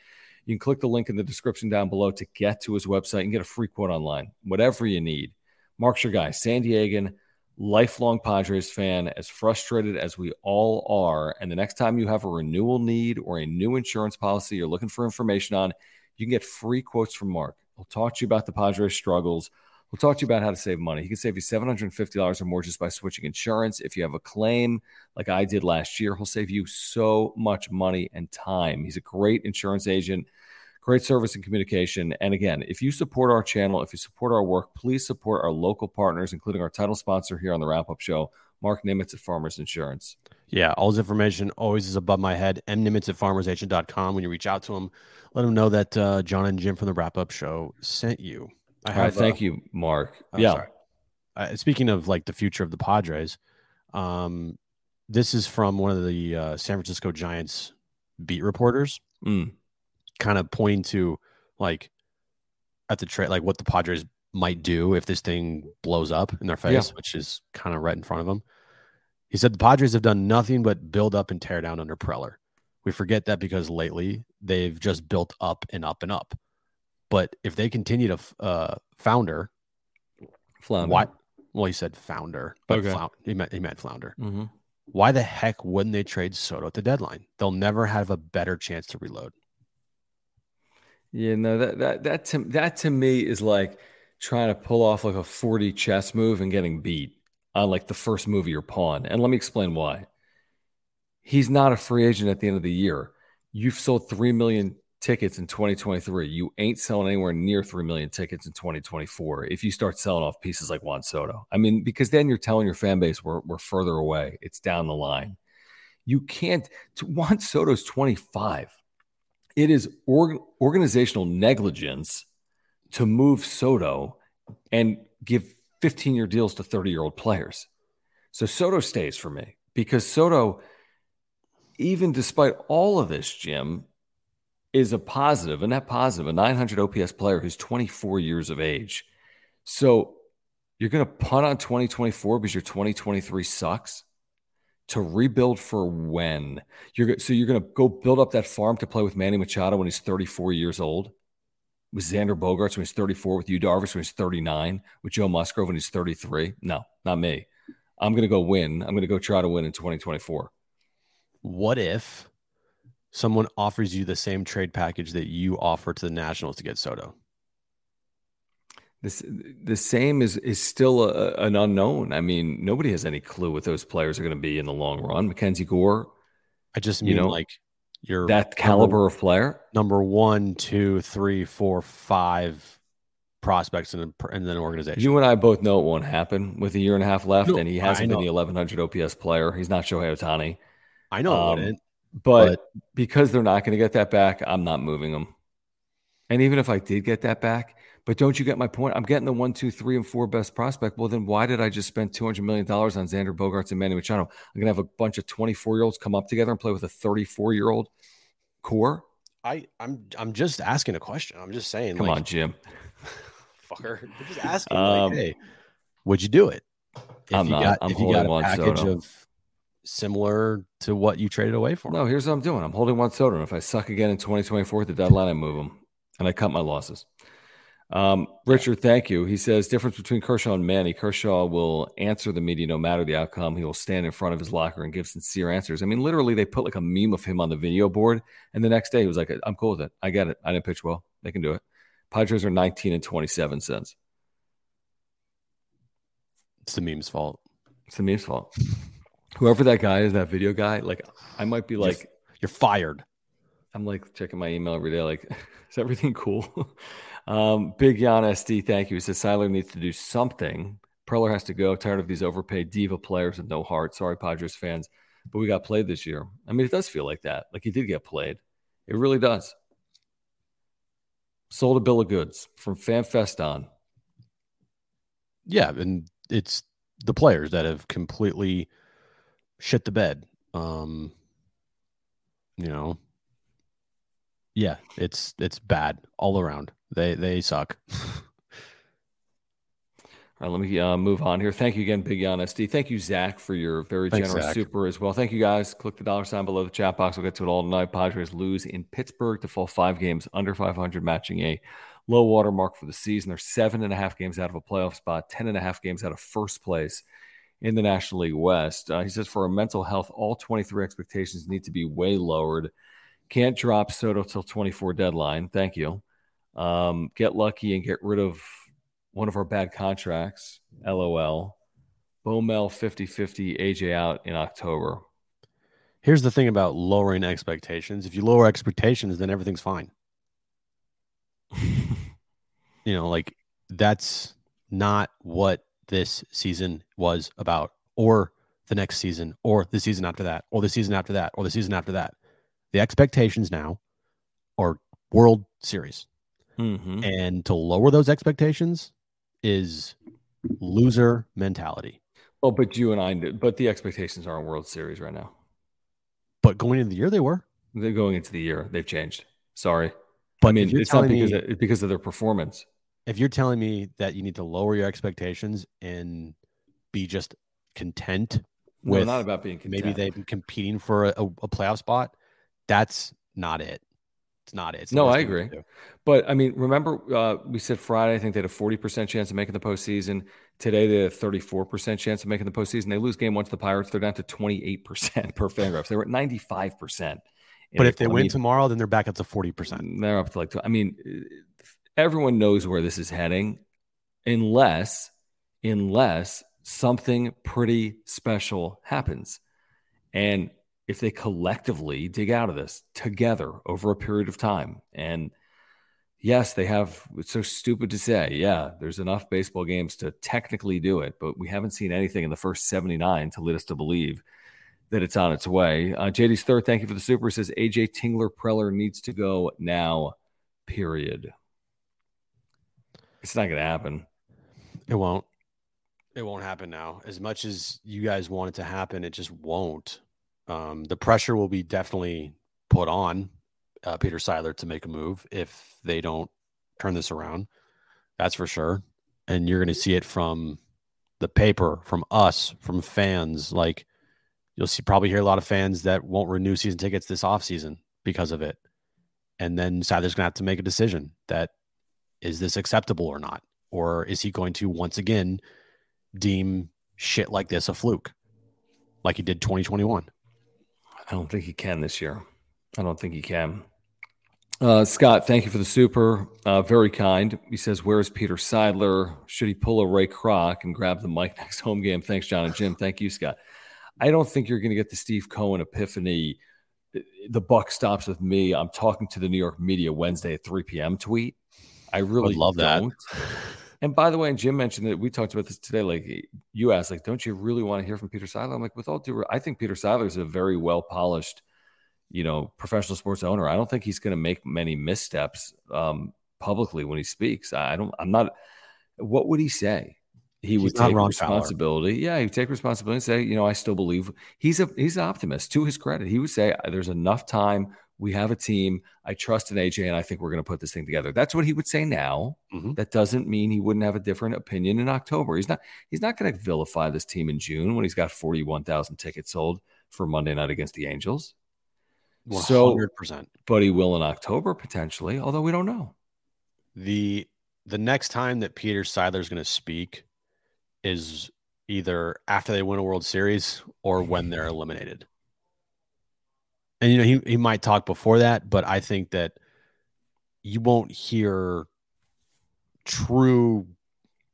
You can click the link in the description down below to get to his website and get a free quote online. Whatever you need. Marc's your guy, San Diegan, lifelong Padres fan, as frustrated as we all are. And the next time you have a renewal need or a new insurance policy you're looking for information on, you can get free quotes from Marc. He'll talk to you about the Padres' struggles. He'll talk to you about how to save money. He can save you seven hundred fifty dollars or more just by switching insurance. If you have a claim like I did last year, he'll save you so much money and time. He's a great insurance agent, great service and communication. And again, if you support our channel, if you support our work, please support our local partners, including our title sponsor here on the Wrap-Up Show, Marc Nimetz at Farmers Insurance. Yeah, all his information always is above my head. mnimitz at farmers agent dot com. When you reach out to him, let him know that uh, John and Jim from the Wrap-Up Show sent you. I have, uh, thank you, Marc. Oh, yeah. Uh, speaking of like the future of the Padres, um, this is from one of the uh, San Francisco Giants beat reporters, mm. kind of pointing to like at the trade, like what the Padres might do if this thing blows up in their face, yeah. which is kind of right in front of them. He said the Padres have done nothing but build up and tear down under Preller. We forget that because lately they've just built up and up and up. But if they continue to uh, founder, flounder. Why, well, he said founder, but okay. flound, he, meant, he meant flounder. Mm-hmm. Why the heck wouldn't they trade Soto at the deadline? They'll never have a better chance to reload. Yeah, no, that that that to, that to me is like trying to pull off like a forty chess move and getting beat on like the first move of your pawn. And let me explain why. He's not a free agent at the end of the year. You've sold three million tickets in twenty twenty-three. You ain't selling anywhere near three million tickets in twenty twenty-four if you start selling off pieces like Juan Soto. I mean, because then you're telling your fan base we're, we're further away. It's down the line. You can't – Juan Soto's twenty-five. It is org, organizational negligence to move Soto and give fifteen-year deals to thirty-year-old players. So Soto stays for me because Soto, even despite all of this, Jim – is a positive, and that positive, a nine hundred O P S player who's twenty-four years of age. So you're going to punt on twenty twenty-four because your twenty twenty-three sucks? to rebuild for when you're so you're going to go build up that farm to play with Manny Machado when he's thirty-four years old, with Xander Bogaerts when he's thirty-four, with Yu Darvish when he's thirty-nine, with Joe Musgrove when he's thirty-three. No, not me. I'm going to go win. I'm going to go try to win in twenty twenty-four. What if someone offers you the same trade package that you offer to the Nationals to get Soto? This, the same is is still a, an unknown. I mean, nobody has any clue what those players are going to be in the long run. Mackenzie Gore. I just mean, you know, like your that caliber number, of player. Number one, two, three, four, five prospects in, a, in an organization. You and I both know it won't happen with a year and a half left, no, and he hasn't been the eleven hundred O P S player. He's not Shohei Ohtani. I know um, it, but, but because they're not going to get that back, I'm not moving them. And even if I did get that back, but don't you get my point? I'm getting the one, two, three, and four best prospect. Well, then why did I just spend two hundred million dollars on Xander Bogaerts and Manny Machado? I'm going to have a bunch of twenty-four-year-olds come up together and play with a thirty-four-year-old core? I, I'm I'm just asking a question. I'm just saying. Come like, on, Jim. Fucker. I'm just asking. Um, like, hey, would you do it? If I'm you not. Got, I'm if holding you got a Juan package Soto. Of similar to what you traded away for. No, here's what I'm doing. I'm holding Juan Soto. And if I suck again in twenty twenty-four at the deadline, I move him. And I cut my losses. Um, Richard, thank you. He says, difference between Kershaw and Manny. Kershaw will answer the media no matter the outcome. He will stand in front of his locker and give sincere answers. I mean, literally, they put like a meme of him on the video board, and the next day he was like, I'm cool with it. I get it. I didn't pitch well. They can do it. Padres are nineteen and twenty-seven cents. It's the meme's fault. It's the meme's fault. Whoever that guy is, that video guy, like, I might be like... You're, you're fired. I'm like checking my email every day, like, is everything cool? Um, Big Jan S D, thank you. He says, Seidler needs to do something. Preller has to go. Tired of these overpaid diva players with no heart. Sorry, Padres fans, but we got played this year. I mean, it does feel like that. Like he did get played. It really does. Sold a bill of goods from FanFest on. Yeah, and it's the players that have completely shit the bed. Um, you know, yeah, it's it's bad all around. They they suck. All right, let me uh, move on here. Thank you again, Big Jan S D. Thank you, Zach, for your very Thanks, generous Zach. Super as well. Thank you, guys. Click the dollar sign below the chat box. We'll get to it all tonight. Padres lose in Pittsburgh to fall five games under five hundred, matching a low water mark for the season. They're seven and a half games out of a playoff spot, ten and a half games out of first place in the National League West. Uh, he says, for our mental health, all twenty-three expectations need to be way lowered. Can't drop Soto till twenty-four deadline. Thank you. Um, get lucky and get rid of one of our bad contracts. L O L. Bo Mel fifty fifty, A J out in October. Here's the thing about lowering expectations. If you lower expectations, then everything's fine. You know, like that's not what this season was about, or the next season, or the season after that, or the season after that, or the season after that. The expectations now are World Series. Mm-hmm. And to lower those expectations is loser mentality. Oh, but you and I, but the expectations aren't World Series right now. But going into the year, they were. They're going into the year. They've changed. Sorry. But I mean, it's not because, me, of, it's because of their performance. If you're telling me that you need to lower your expectations and be just content with no, not about being content. Maybe they've been competing for a, a playoff spot. That's not it. It's not it. It's no, I agree. But, I mean, remember uh, we said Friday, I think they had a forty percent chance of making the postseason. Today, they had a thirty-four percent chance of making the postseason. They lose game one to the Pirates. They're down to twenty-eight percent per Fangraphs. They were at ninety-five percent. But if they win tomorrow, then they're back up to forty percent. They're up to like, I mean, everyone knows where this is heading unless, unless something pretty special happens. And if they collectively dig out of this together over a period of time. And yes, they have, it's so stupid to say, yeah, there's enough baseball games to technically do it, but we haven't seen anything in the first seventy-nine to lead us to believe that it's on its way. Uh, J D's third, thank you for the super. Says A J Tingler Preller needs to go now, period. It's not going to happen. It won't. It won't happen now. As much as you guys want it to happen, it just won't. Um, the pressure will be definitely put on uh, Peter Seidler to make a move if they don't turn this around. That's for sure. And you're going to see it from the paper, from us, from fans. Like, You'll see, probably hear a lot of fans that won't renew season tickets this offseason because of it. And then Seidler's going to have to make a decision that is this acceptable or not? Or is he going to once again deem shit like this a fluke like he did twenty twenty-one? I don't think he can this year. I don't think he can. Uh, Scott, thank you for the super. Uh, very kind. He says, where's Peter Seidler? Should he pull a Ray Kroc and grab the mic next home game? Thanks, John and Jim. Thank you, Scott. I don't think you're going to get the Steve Cohen epiphany. The buck stops with me. I'm talking to the New York media Wednesday at three p.m. tweet. I really I love don't. that. And by the way, and Jim mentioned that we talked about this today. Like you asked, like, don't you really want to hear from Peter Seidler? I'm like, with all due, I think Peter Seidler is a very well polished, you know, professional sports owner. I don't think he's going to make many missteps um, publicly when he speaks. I don't. I'm not. What would he say? He he's would take responsibility. Fowler. Yeah, he would take responsibility and say, you know, I still believe he's a he's an optimist. To his credit, he would say, "There's enough time. We have a team. I trust in A J, and I think we're going to put this thing together." That's what he would say now. Mm-hmm. That doesn't mean he wouldn't have a different opinion in October. He's not. He's not going to vilify this team in June when he's got forty-one thousand tickets sold for Monday night against the Angels. one hundred percent. So, but he will in October potentially. Although we don't know. the The next time that Peter Seidler is going to speak is either after they win a World Series or when they're eliminated. And, you know, he, he might talk before that, but I think that you won't hear true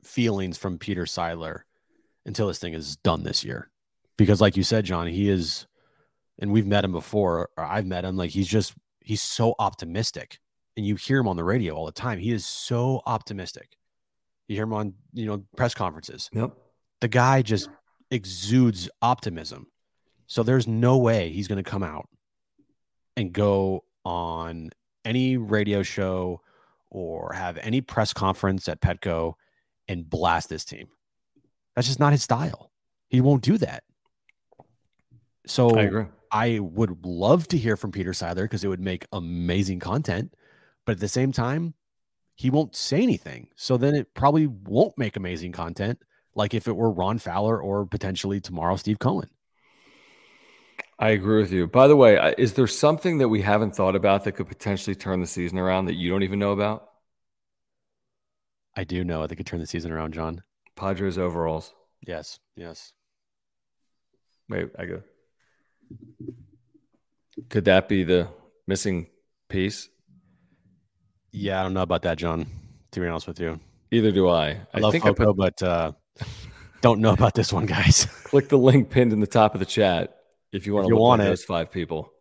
feelings from Peter Seidler until this thing is done this year. Because like you said, John, he is, and we've met him before, or I've met him, like he's just, he's so optimistic. And you hear him on the radio all the time. He is so optimistic. You hear him on, you know, press conferences. Yep. The guy just exudes optimism. So there's no way he's going to come out and go on any radio show or have any press conference at Petco and blast this team. That's just not his style. He won't do that. So I agree. I would love to hear from Peter Seidler because it would make amazing content. But at the same time, he won't say anything. So then it probably won't make amazing content, like if it were Ron Fowler or potentially tomorrow, Steve Cohen. I agree with you. By the way, is there something that we haven't thought about that could potentially turn the season around that you don't even know about? I do know. I think it turned the season around, John. Padres overalls. Yes. Yes. Wait, I go. Could that be the missing piece? Yeah, I don't know about that, John, to be honest with you. Either do I. I, I love think FOCO, I put... but uh, don't know about this one, guys. Click the link pinned in the top of the chat if you want if to you look want like it. Those five people.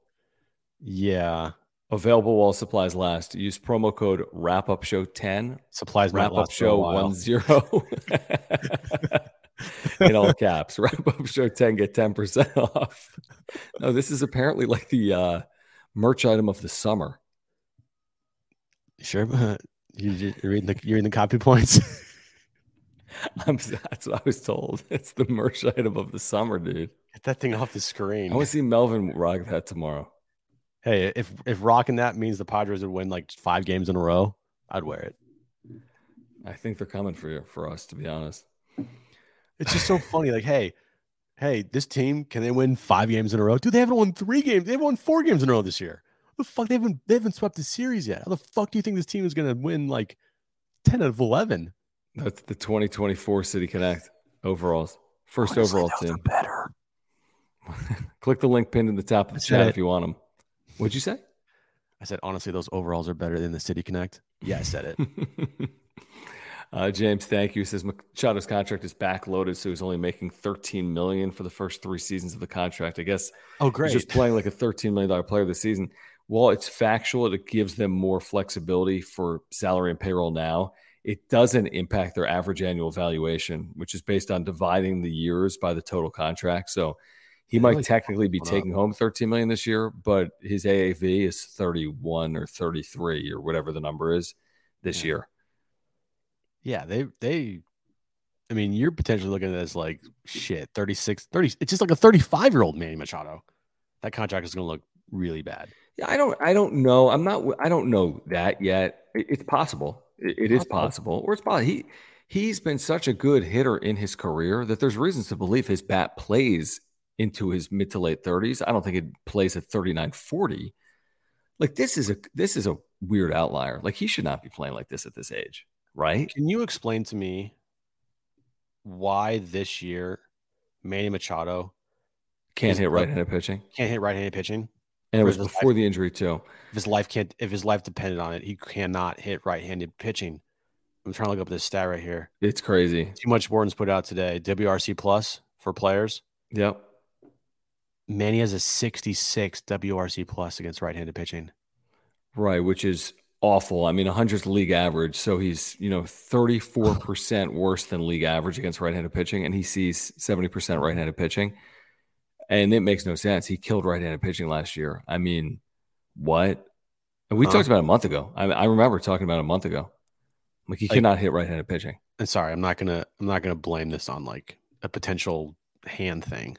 Yeah. Available while supplies last. Use promo code Wrap-Up Show ten. Supplies Wrap-Up Show ten. In all caps. Wrap-Up Show ten, get ten percent off. No, this is apparently like the uh, merch item of the summer. Sure, but you're reading the you're in the copy points. I'm, that's what I was told. It's the merch item of the summer, dude. Get that thing off the screen. I want to see Melvin rock that tomorrow. Hey, if if rocking that means the Padres would win like five games in a row, I'd wear it. I think they're coming for you, for us, to be honest. It's just so funny. Like, hey, hey, this team, can they win five games in a row? Dude, they haven't won three games. They've won four games in a row this year. The fuck, they haven't they haven't swept the series yet. How the fuck do you think this team is going to win like ten out of eleven? That's the twenty twenty-four City Connect overalls, first Honestly, overall team. Better. Click the link pinned in the top of the chat if you want them. What'd you say? I said honestly, those overalls are better than the City Connect. Yeah, I said it. uh, James, thank you. He says Machado's contract is backloaded, so he's only making thirteen million dollars for the first three seasons of the contract. I guess. Oh, great. He's just playing like a thirteen million dollars player this season. Well, it's factual. It gives them more flexibility for salary and payroll now. It doesn't impact their average annual valuation, which is based on dividing the years by the total contract. So he yeah, might really technically be taking home thirteen million dollars this year, but his A A V is thirty-one or thirty-three or whatever the number is this yeah. year. Yeah, they they. I mean, you're potentially looking at this like shit, thirty-six, thirty. It's just like a thirty-five-year-old Manny Machado. That contract is going to look really bad. Yeah, I don't. I don't know. I'm not. I don't know that yet. It, it's possible. It, it is possible, or it's possible. He he's been such a good hitter in his career that there's reasons to believe his bat plays into his mid to late thirties. I don't think it plays at thirty-nine forty. Like this is a this is a weird outlier. Like he should not be playing like this at this age, right? Can you explain to me why this year Manny Machado can't hit right-handed pitching? Can't hit right-handed pitching. And it was before the injury too. If his life can't if his life depended on it, he cannot hit right-handed pitching. I'm trying to look up this stat right here. It's crazy. Too much Warden's put out today. W R C plus for players. Yep. Manny has a sixty-six W R C plus against right-handed pitching. Right, which is awful. I mean, one hundred's league average, so he's, you know, thirty-four percent worse than league average against right-handed pitching, and he sees seventy percent right-handed pitching. And it makes no sense. He killed right-handed pitching last year. I mean, what? And we huh. talked about it a month ago. I, I remember talking about it a month ago. Like, he like, cannot hit right-handed pitching. I'm sorry, I'm not going to I'm not going to blame this on, like, a potential hand thing.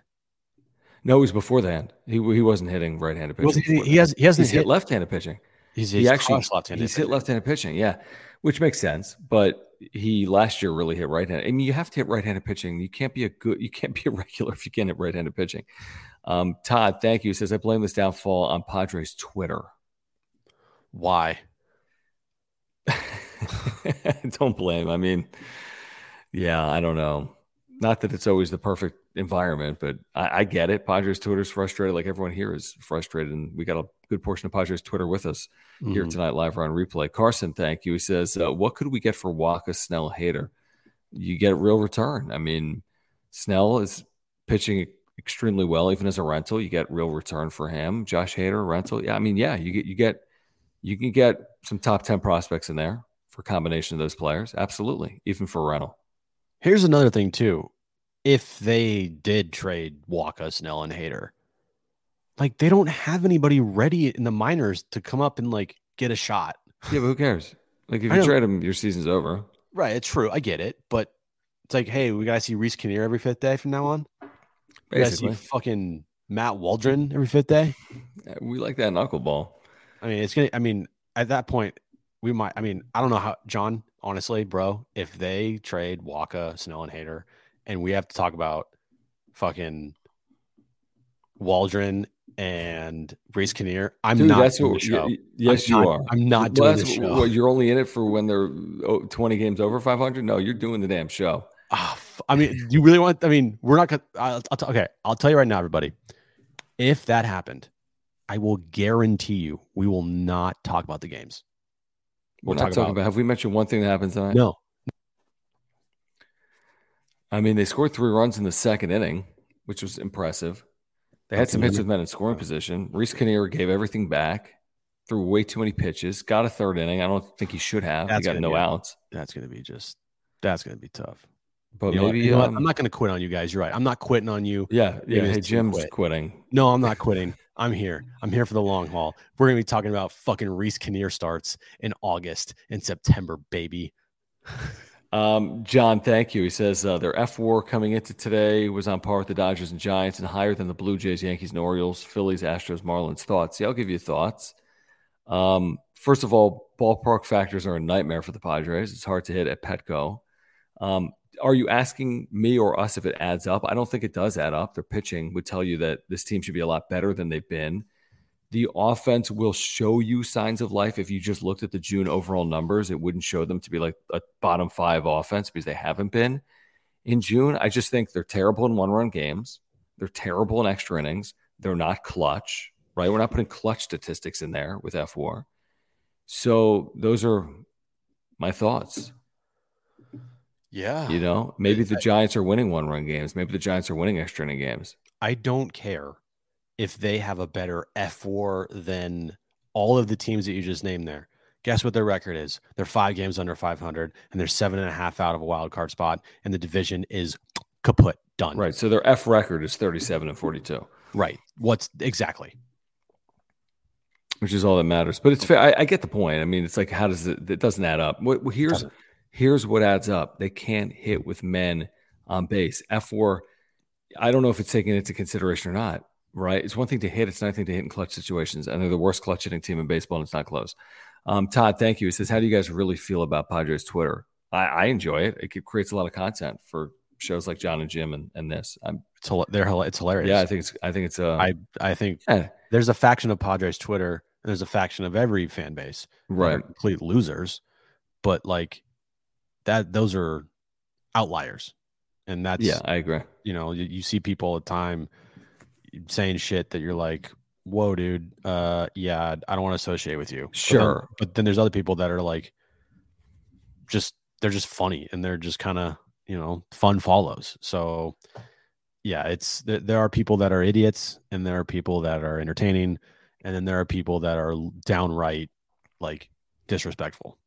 No, it was before the hand. He he wasn't hitting right-handed pitching. Well, he, he has he hasn't he's hit, hit left-handed pitching. He's, he's he actually left-handed he's pitching. hit left-handed pitching. Yeah, which makes sense. But he last year really hit right-handed. I mean, you have to hit right-handed pitching. You can't be a good. You can't be a regular if you can't hit right-handed pitching. Um, Todd, thank you. Says I blame this downfall on Padres Twitter. Why? Don't blame. I mean, yeah, I don't know. Not that it's always the perfect environment, but I, I get it. Padres Twitter is frustrated. Like everyone here is frustrated. And we got a good portion of Padres Twitter with us mm-hmm. here tonight, live or on replay. Carson, thank you. He says, uh, what could we get for Waka, Snell, Hader? You get real return. I mean, Snell is pitching extremely well, even as a rental. You get real return for him. Josh Hader, rental. Yeah, I mean, yeah, you get, you get, you can get some top ten prospects in there for a combination of those players. Absolutely. Even for rental. Here's another thing too. If they did trade Waka, Snell, and Hader, like they don't have anybody ready in the minors to come up and like get a shot. Yeah, but who cares? Like if I you know, trade them, your season's over. Right, it's true. I get it, but it's like, hey, we gotta see Reese Kinnear every fifth day from now on. Basically, we gotta see fucking Matt Waldron every fifth day. Yeah, we like that knuckleball. I mean, it's gonna. I mean, at that point, we might. I mean, I don't know how, John. Honestly, bro, if they trade Waka, Snell, and Hader, and we have to talk about fucking Waldron and Reese Kinnear, I'm Dude, not doing the show. Yes, I'm you not, are. I'm not doing well, the show. Well, you're only in it for when they're twenty games over five hundred? No, you're doing the damn show. Oh, I mean, you really want – I mean, we're not – I'll, I'll t- okay, I'll tell you right now, everybody. If that happened, I will guarantee you we will not talk about the games. We're, We're not talking, talking about, about. Have we mentioned one thing that happens tonight? No. I mean, they scored three runs in the second inning, which was impressive. They had some hits with men in scoring position. Reese Kinnear gave everything back, threw way too many pitches, got a third inning. I don't think he should have. He got no outs. That's going to be just. That's going to be tough. But you maybe know, um, I'm not going to quit on you guys. You're right. I'm not quitting on you. Yeah, yeah. Hey, Jim's quit. quitting. No, I'm not quitting. I'm here. I'm here for the long haul. We're going to be talking about fucking Reese Kinnear starts in August and September, baby. um, John, thank you. He says uh, their F W A R coming into today was on par with the Dodgers and Giants and higher than the Blue Jays, Yankees, and Orioles, Phillies, Astros, Marlins. Thoughts? Yeah, I'll give you thoughts. Um, first of all, ballpark factors are a nightmare for the Padres. It's hard to hit at Petco. Um, Are you asking me or us if it adds up? I don't think it does add up. Their pitching would tell you that this team should be a lot better than they've been. The offense will show you signs of life. If you just looked at the June overall numbers, it wouldn't show them to be like a bottom five offense because they haven't been. In June, I just think they're terrible in one-run games. They're terrible in extra innings. They're not clutch, right? We're not putting clutch statistics in there with F W A R. So those are my thoughts. Yeah. You know, maybe the Giants are winning one-run games. Maybe the Giants are winning extra inning games. I don't care if they have a better F W A R than all of the teams that you just named there. Guess what their record is? They're five games under five hundred, and they're seven and a half out of a wild card spot, and the division is kaput, done. Right, so their F record is thirty-seven and forty-two. Right. What's exactly? Which is all that matters. But it's fair. I, I get the point. I mean, it's like, how does it – it doesn't add up. What, here's – Here's what adds up. They can't hit with men on base. F W A R, I don't know if it's taken into consideration or not, right? It's one thing to hit. It's another thing to hit in clutch situations. And they're the worst clutch hitting team in baseball, and it's not close. Um, Todd, thank you. He says, how do you guys really feel about Padres Twitter? I, I enjoy it. It creates a lot of content for shows like John and Jim and, and this. I'm it's, they're it's hilarious. Yeah, I think it's I think it's uh, I I think yeah. there's a faction of Padres Twitter. And there's a faction of every fan base, right? Complete losers, but like that, those are outliers, and that's yeah, I agree. You know, you, you see people at the time saying shit that you're like, whoa, dude, uh, yeah, I don't want to associate with you. Sure, but then, but then there's other people that are like, just they're just funny and they're just kind of, you know, fun follows. So yeah, it's there, there are people that are idiots and there are people that are entertaining. And then there are people that are downright like disrespectful.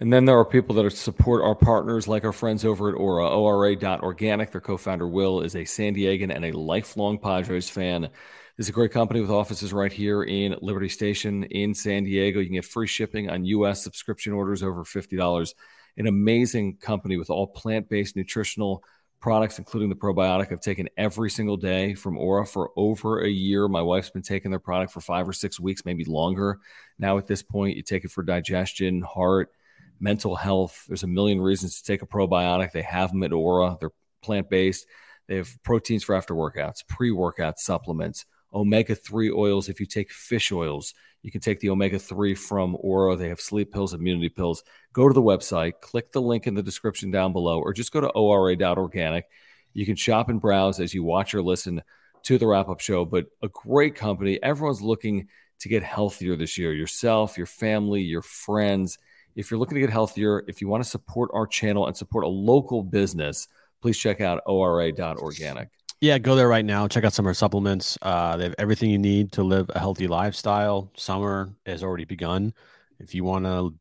And then there are people that are support our partners, like our friends over at O R A, O R A dot organic. Their co-founder, Will, is a San Diegan and a lifelong Padres fan. This is a great company with offices right here in Liberty Station in San Diego. You can get free shipping on U S subscription orders over fifty dollars. An amazing company with all plant-based nutritional products, including the probiotic I've taken every single day from O R A for over a year. My wife's been taking their product for five or six weeks, maybe longer. Now at this point, you take it for digestion, heart, mental health. There's a million reasons to take a probiotic. They have them at O R A. They're plant-based. They have proteins for after workouts, pre-workout supplements, omega three oils. If you take fish oils, you can take the omega three from O R A. They have sleep pills, immunity pills. Go to the website, click the link in the description down below, or just go to O R A dot organic. You can shop and browse as you watch or listen to the Wrap-Up Show, but a great company. Everyone's looking to get healthier this year, yourself, your family, your friends. If you're looking to get healthier, if you want to support our channel and support a local business, please check out O R A dot organic. Yeah, go there right now. Check out some of our supplements. Uh, they have everything you need to live a healthy lifestyle. Summer has already begun. If you want to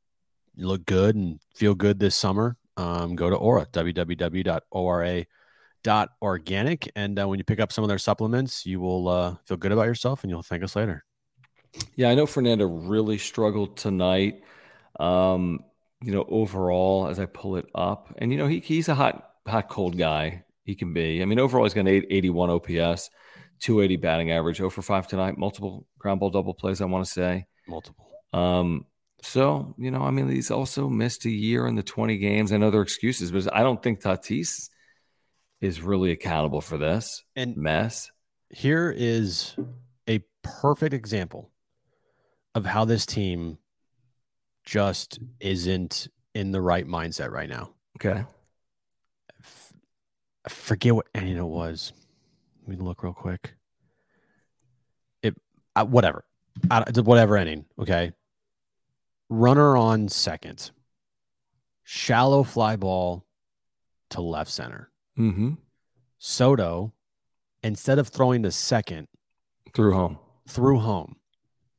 look good and feel good this summer, um, go to O R A, W W W dot O R A dot organic. And uh, when you pick up some of their supplements, you will uh, feel good about yourself and you'll thank us later. Yeah, I know Fernando really struggled tonight, um, you know, overall as I pull it up. And, you know, he he's a hot, hot, cold guy. He can be. I mean, overall, he's got an eight eighty-one O P S, two eighty batting average, oh for five tonight, multiple ground ball double plays, I want to say. Multiple. Um, so, you know, I mean, he's also missed a year in the twenty games. I know there are excuses, but I don't think Tatis is really accountable for this and mess. Here is a perfect example of how this team just isn't in the right mindset right now. Okay. I forget what inning it was. Let me look real quick. It I, whatever, I, whatever inning. Okay, runner on second, shallow fly ball to left center. Mm-hmm. Soto, instead of throwing to second, threw home. Threw home.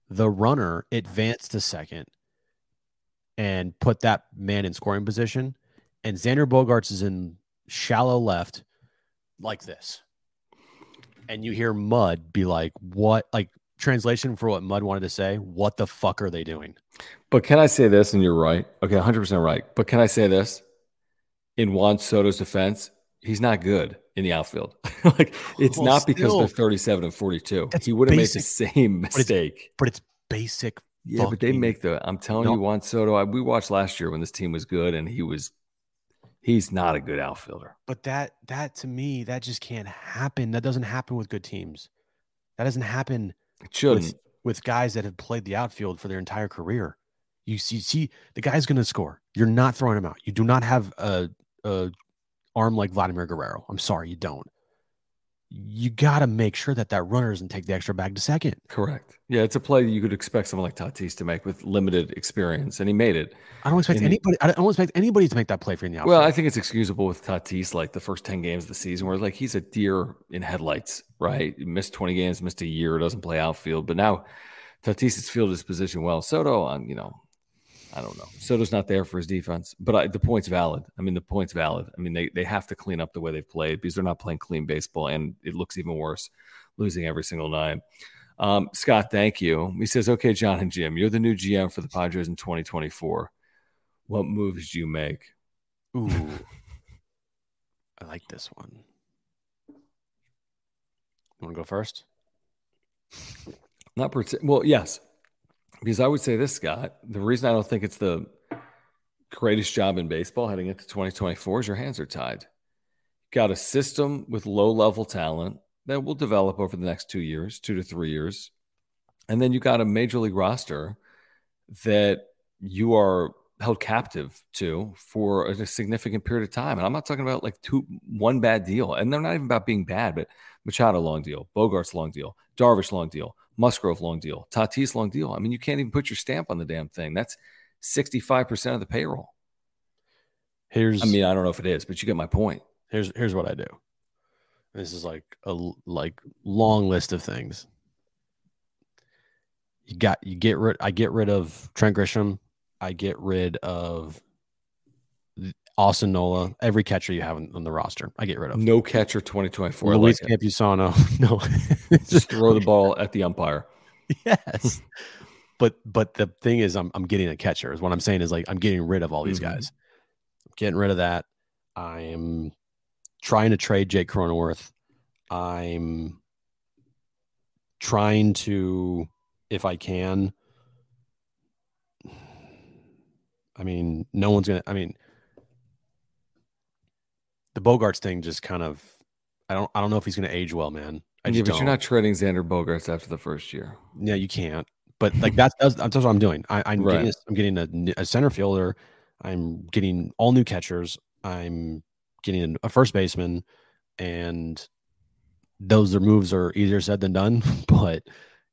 The runner advanced to second and put that man in scoring position. And Xander Bogaerts is in shallow left like this, and you hear Mud be like, what, like translation for what Mud wanted to say, what the fuck are they doing? But can I say this, and you're right, okay, one hundred percent right, but can I say this, in Juan Soto's defense, he's not good in the outfield. Like, it's well, not because still, they're thirty-seven and forty-two, he would have made the same mistake, but it's, but it's basic. Yeah, but they make the, I'm telling no. you, Juan Soto, I, we watched last year when this team was good, and he was He's not a good outfielder. But that, that to me, that just can't happen. That doesn't happen with good teams. That doesn't happen it shouldn't. With, with guys that have played the outfield for their entire career. You see, see the guy's going to score. You're not throwing him out. You do not have a, a arm like Vladimir Guerrero. I'm sorry, you don't. You got to make sure that that runner doesn't take the extra bag to second. Correct. Yeah, it's a play you could expect someone like Tatis to make with limited experience, and he made it. I don't expect and anybody. I don't expect anybody to make that play for you in the outfield. Well, I think it's excusable with Tatis, like the first ten games of the season, where like he's a deer in headlights, right? He missed twenty games, missed a year, doesn't play outfield, but now Tatis has fielded his position well. Soto, on you know, I don't know. Soto's not there for his defense, but I, the point's valid. I mean, the point's valid. I mean, they, they have to clean up the way they've played because they're not playing clean baseball, and it looks even worse, losing every single night. Um, Scott, thank you. He says, okay, John and Jim, you're the new G M for the Padres in twenty twenty-four. What moves do you make? Ooh, I like this one. You want to go first? Not partic- Well, yes. Because I would say this, Scott, the reason I don't think it's the greatest job in baseball heading into twenty twenty-four is your hands are tied. got a system with low-level talent that will develop over the next two years, two to three years. And then you got a major league roster that you are held captive to for a significant period of time. And I'm not talking about like two, one bad deal. And they're not even about being bad, but Machado long deal, Bogaerts long deal, Darvish long deal, Musgrove long deal, Tatis long deal. I mean, you can't even put your stamp on the damn thing. That's sixty-five percent of the payroll. Here's, I mean, I don't know if it is, but you get my point. Here's, here's what I do. This is like a like long list of things. You got, you get rid, I get rid of Trent Grisham. I get rid of Austin Nola. Every catcher you have on, on the roster, I get rid of. No catcher twenty twenty-four. Luis like Campusano. No. Just throw the ball at the umpire. Yes. but but the thing is, I'm I'm getting a catcher. Is what I'm saying is like I'm getting rid of all these mm-hmm. guys. I'm getting rid of that. I'm trying to trade Jake Cronenworth. I'm trying to, if I can. I mean, no one's going to, I mean, the Bogaerts thing just kind of, I don't, I don't know if he's going to age well, man. I yeah, just but don't. You're not trading Xander Bogaerts after the first year. Yeah, you can't, but like that's, that's, that's what I'm doing. I, I'm, right. getting, I'm getting a, a center fielder. I'm getting all new catchers. I'm getting a first baseman, and those moves are easier said than done. But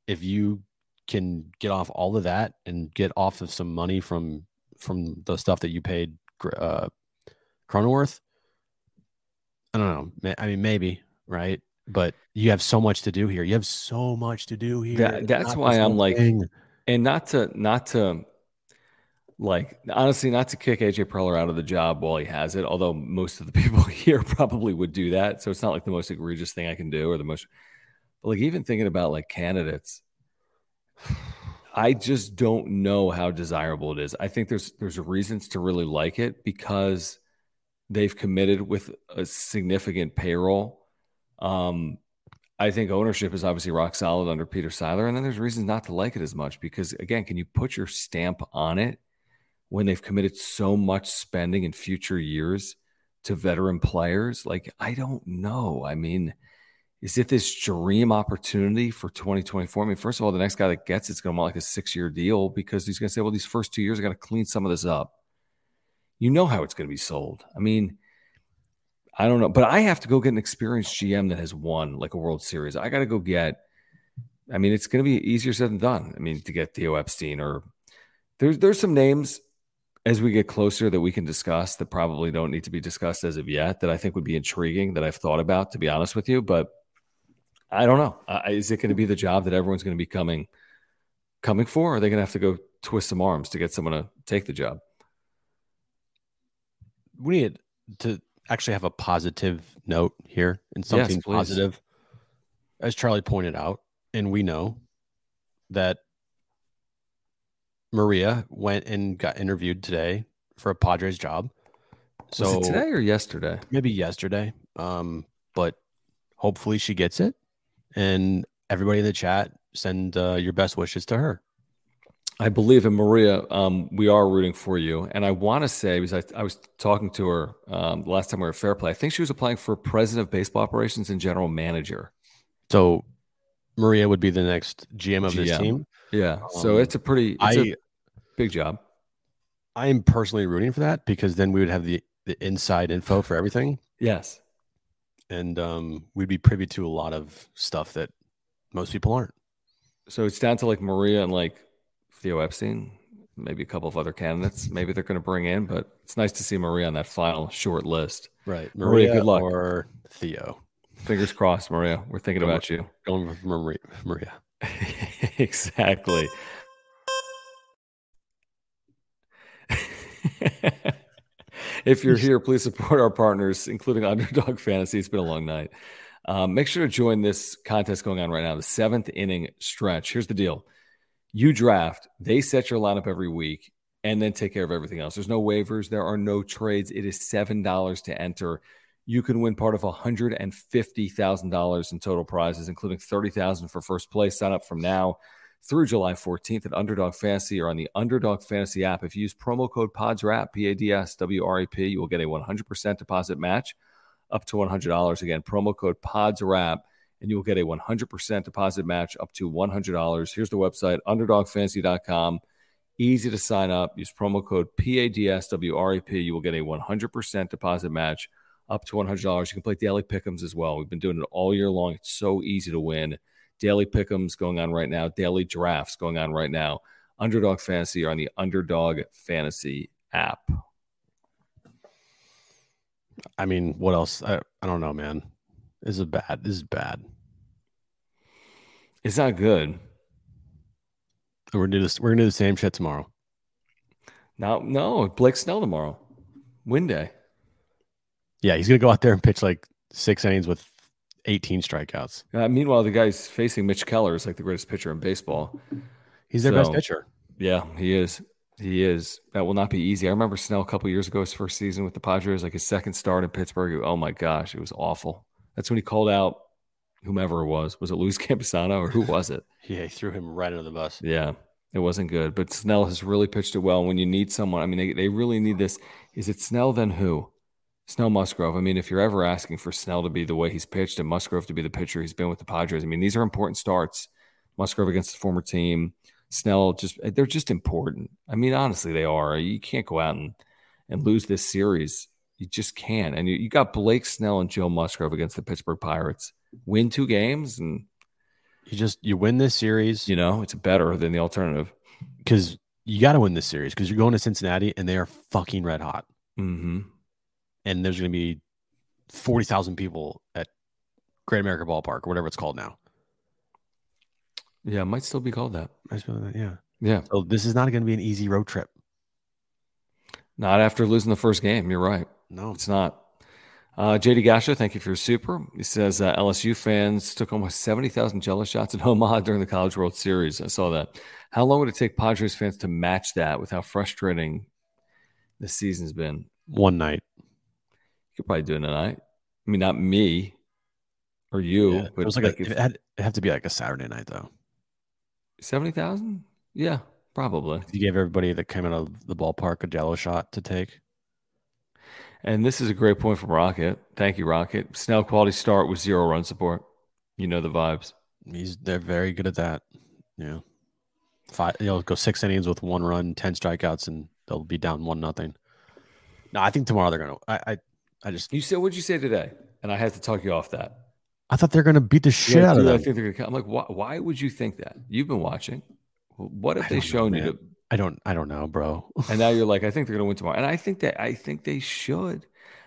if you can get off all of that and get off of some money from, from the stuff that you paid uh, Cronenworth, I don't know. I mean, maybe, right? But you have so much to do here. You have so much to do here. That, that's why I'm like, thing. and not to, not to, like, honestly, not to kick A J Preller out of the job while he has it, although most of the people here probably would do that. So it's not like the most egregious thing I can do or the most, but like even thinking about like candidates, I just don't know how desirable it is. I think there's there's reasons to really like it because they've committed with a significant payroll. Um, I think ownership is obviously rock solid under Peter Seidler, and then there's reasons not to like it as much because, again, can you put your stamp on it when they've committed so much spending in future years to veteran players? Like, I don't know. I mean, is it this dream opportunity for twenty twenty-four? I mean, first of all, the next guy that gets it's going to want like a six-year deal because he's going to say, well, these first two years, I got to clean some of this up. You know how it's going to be sold. I mean, I don't know. But I have to go get an experienced G M that has won like a World Series. I got to go get – I mean, it's going to be easier said than done. I mean, to get Theo Epstein or – there's there's some names as we get closer that we can discuss that probably don't need to be discussed as of yet that I think would be intriguing that I've thought about, to be honest with you. But – I don't know. Uh, is it going to be the job that everyone's going to be coming, coming for? Or are they going to have to go twist some arms to get someone to take the job? We need to actually have a positive note here and something yes, positive. As Charlie pointed out, and we know that Maria went and got interviewed today for a Padres job. So was it today or yesterday? Maybe yesterday. Um, but hopefully she gets it. And everybody in the chat, send uh, your best wishes to her. I believe in Maria. Um, we are rooting for you. And I want to say, because I, I was talking to her um, last time we were at Fair Play, I think she was applying for president of baseball operations and general manager. So Maria would be the next G M of G M. This team. Yeah. Um, so it's a pretty it's I, a big job. I am personally rooting for that because then we would have the, the inside info for everything. Yes. And um, we'd be privy to a lot of stuff that most people aren't. So it's down to like Maria and like Theo Epstein, maybe a couple of other candidates. Maybe they're going to bring in, but it's nice to see Maria on that final short list. Right. Maria, Maria good luck. Or Theo. Fingers crossed, Maria. We're thinking going about with, you. Going with Maria. Maria. Exactly. If you're here, please support our partners, including Underdog Fantasy. It's been a long night. Um, make sure to join this contest going on right now, the seventh inning stretch. Here's the deal. You draft. They set your lineup every week and then take care of everything else. There's no waivers. There are no trades. It is seven dollars to enter. You can win part of one hundred fifty thousand dollars in total prizes, including thirty thousand dollars for first place. Sign up from now through July fourteenth at Underdog Fantasy or on the Underdog Fantasy app. If you use promo code PODSRAP, P A D S W R A P, you will get a one hundred percent deposit match up to one hundred dollars. Again, promo code PODSWRAP, and you will get a one hundred percent deposit match up to one hundred dollars. Here's the website, underdog fantasy dot com. Easy to sign up. Use promo code P A D S W R A P. You will get a one hundred percent deposit match up to one hundred dollars. You can play daily pick'ems as well. We've been doing it all year long. It's so easy to win. Daily pick'ems going on right now. Daily drafts going on right now. Underdog Fantasy are on the Underdog Fantasy app. I mean, what else? I, I don't know, man. This is bad. This is bad. It's not good. We're gonna do this. We're gonna do the same shit tomorrow. No, no, Blake Snell tomorrow, win day. Yeah, he's gonna go out there and pitch like six innings with eighteen strikeouts. Uh, meanwhile, the guy's facing Mitch Keller is like the greatest pitcher in baseball. He's their so, best pitcher. Yeah, he is. He is. That will not be easy. I remember Snell a couple years ago, his first season with the Padres, like his second start in Pittsburgh. Oh my gosh, it was awful. That's when he called out whomever it was. Was it Luis Camposano or who was it? Yeah, he threw him right under the bus. Yeah, it wasn't good. But Snell has really pitched it well. When you need someone, I mean, they, they really need this. Is it Snell then who? Snell Musgrove. I mean, if you're ever asking for Snell to be the way he's pitched and Musgrove to be the pitcher he's been with the Padres, I mean, these are important starts. Musgrove against his former team. Snell, just they're just important. I mean, honestly, they are. You can't go out and, and lose this series. You just can't. And you, you got Blake Snell and Joe Musgrove against the Pittsburgh Pirates. Win two games and you just you win this series. You know, it's better than the alternative. Because you got to win this series because you're going to Cincinnati and they are fucking red hot. Mm-hmm. And there's going to be forty thousand people at Great American Ballpark or whatever it's called now. Yeah, it might still be called that. Yeah. Yeah. So this is not going to be an easy road trip. Not after losing the first game. You're right. No, it's not. Uh, J D Gasha, thank you for your super. He says uh, L S U fans took almost seventy thousand jealous shots at Omaha during the College World Series. I saw that. How long would it take Padres fans to match that with how frustrating this season's been? One night. You could probably do it in a night. I mean, not me or you. Yeah, but it was like like a, if, it had, it'd have to be like a Saturday night, though. seventy thousand? Yeah, probably. You gave everybody that came out of the ballpark a jello shot to take. And this is a great point from Rocket. Thank you, Rocket. Snell quality start with zero run support. You know the vibes. He's they're very good at that. Yeah. Five they'll go six innings with one run, ten strikeouts, and they'll be down one nothing. No, I think tomorrow they're gonna I I, I just You said what'd you say today? And I had to talk you off that. I thought they're gonna beat the shit yeah, out of them. I think they're gonna I'm like, why why would you think that? You've been watching. What have they shown know, you to I don't, I don't know, bro. And now you're like, I think they're going to win tomorrow. And I think that, I think they should.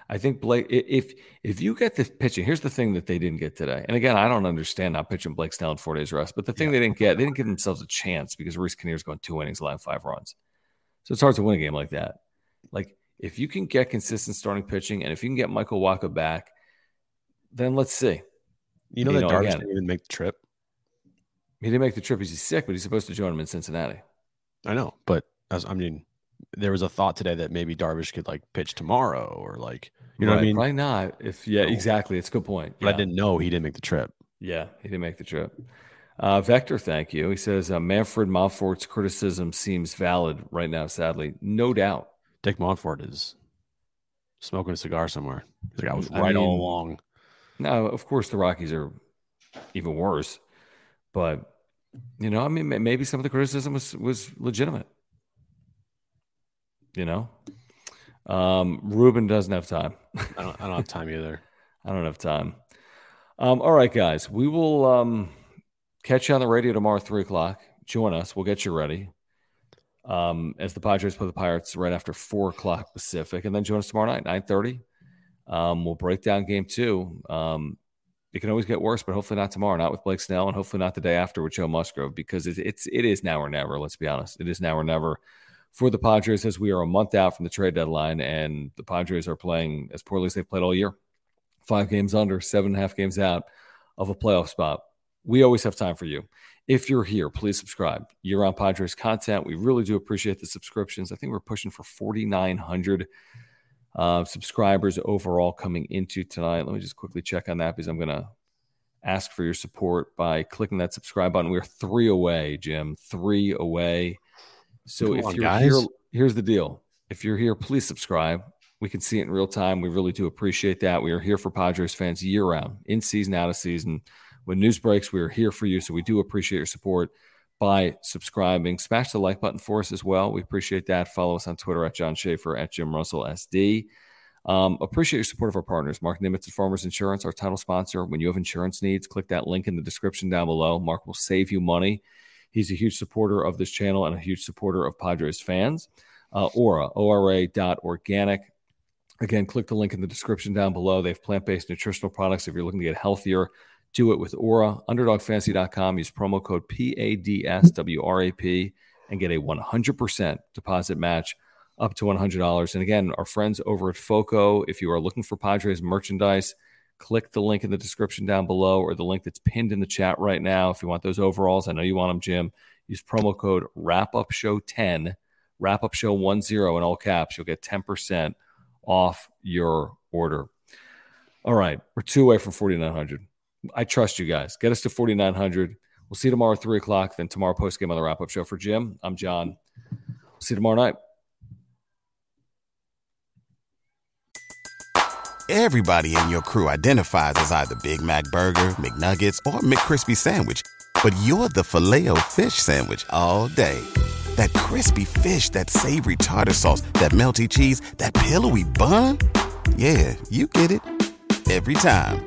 I think Blake, if, if you get the pitching, here's the thing that they didn't get today. And again, I don't understand not pitching Blake Snell in four days rest, but the thing yeah. they didn't get, they didn't give themselves a chance because Reese Kinnear's going two innings, allowing five runs. So it's hard to win a game like that. Like if you can get consistent starting pitching and if you can get Michael Waka back, then let's see. You know, you that Darvish didn't even make the trip. He didn't make the trip because he's sick, but he's supposed to join him in Cincinnati. I know, but as, I mean, there was a thought today that maybe Darvish could like pitch tomorrow or like, you know right, what I mean? Probably not. If yeah, no. Exactly. It's a good point. But yeah. I didn't know he didn't make the trip. Yeah, he didn't make the trip. Uh, Vector, thank you. He says, uh, Manfred Monfort's criticism seems valid right now, sadly. No doubt. Dick Monfort is smoking a cigar somewhere. He's like, I was right I mean, all along. No, of course the Rockies are even worse, but... You know, I mean, maybe some of the criticism was, was legitimate. You know, um, Ruben doesn't have time. I don't, I don't have time either. I don't have time. Um, all right, guys, we will um, catch you on the radio tomorrow at three o'clock. Join us. We'll get you ready um, as the Padres play the Pirates right after four o'clock Pacific, and then join us tomorrow night, nine thirty. Um, we'll break down game two. Um, It can always get worse, but hopefully not tomorrow, not with Blake Snell, and hopefully not the day after with Joe Musgrove, because it's, it's, it is now or never, let's be honest. It is now or never for the Padres as we are a month out from the trade deadline, and the Padres are playing as poorly as they've played all year. Five games under, seven and a half games out of a playoff spot. We always have time for you. If you're here, please subscribe. Year-round Padres content. We really do appreciate the subscriptions. I think we're pushing for forty-nine hundred Uh, subscribers overall coming into tonight. Let me just quickly check on that because I'm going to ask for your support by clicking that subscribe button. We're three away, Jim, three away. So Come if on, you're guys. here, here's the deal. If you're here, please subscribe. we can see it in real time. We really do appreciate that. We are here for Padres fans year-round, in season, out of season. When news breaks, we are here for you, so we do appreciate your support by subscribing. Smash the like button for us as well. We appreciate that. Follow us on Twitter at John Schaefer, at Jim Russell S D. Um, appreciate your support of our partners, Marc Nimetz at Farmers Insurance, our title sponsor. When you have insurance needs, click that link in the description down below. Mark will save you money. He's a huge supporter of this channel and a huge supporter of Padres fans. Uh, O R A, O R A dot organic. Again, click the link in the description down below. They have plant-based nutritional products. If you're looking to get healthier, do it with O R A. underdog fantasy dot com. Use promo code P A D S W R A P and get a one hundred percent deposit match up to one hundred dollars. And again, our friends over at FOCO, if you are looking for Padres merchandise, click the link in the description down below or the link that's pinned in the chat right now. If you want those overalls, I know you want them, Jim. Use promo code Wrap Up Show ten, Wrap-Up Show ten in all caps. You'll get ten percent off your order. All right, we're two away from forty-nine hundred. I trust you guys. Get us to forty-nine hundred. We'll see you tomorrow at three o'clock. Then tomorrow postgame on the Wrap-Up Show. For Jim, I'm John. We'll see you tomorrow night. Everybody in your crew identifies as either Big Mac Burger, McNuggets, or McCrispy Sandwich. But you're the Filet-O-Fish Sandwich all day. That crispy fish, that savory tartar sauce, that melty cheese, that pillowy bun. Yeah, you get it. Every time.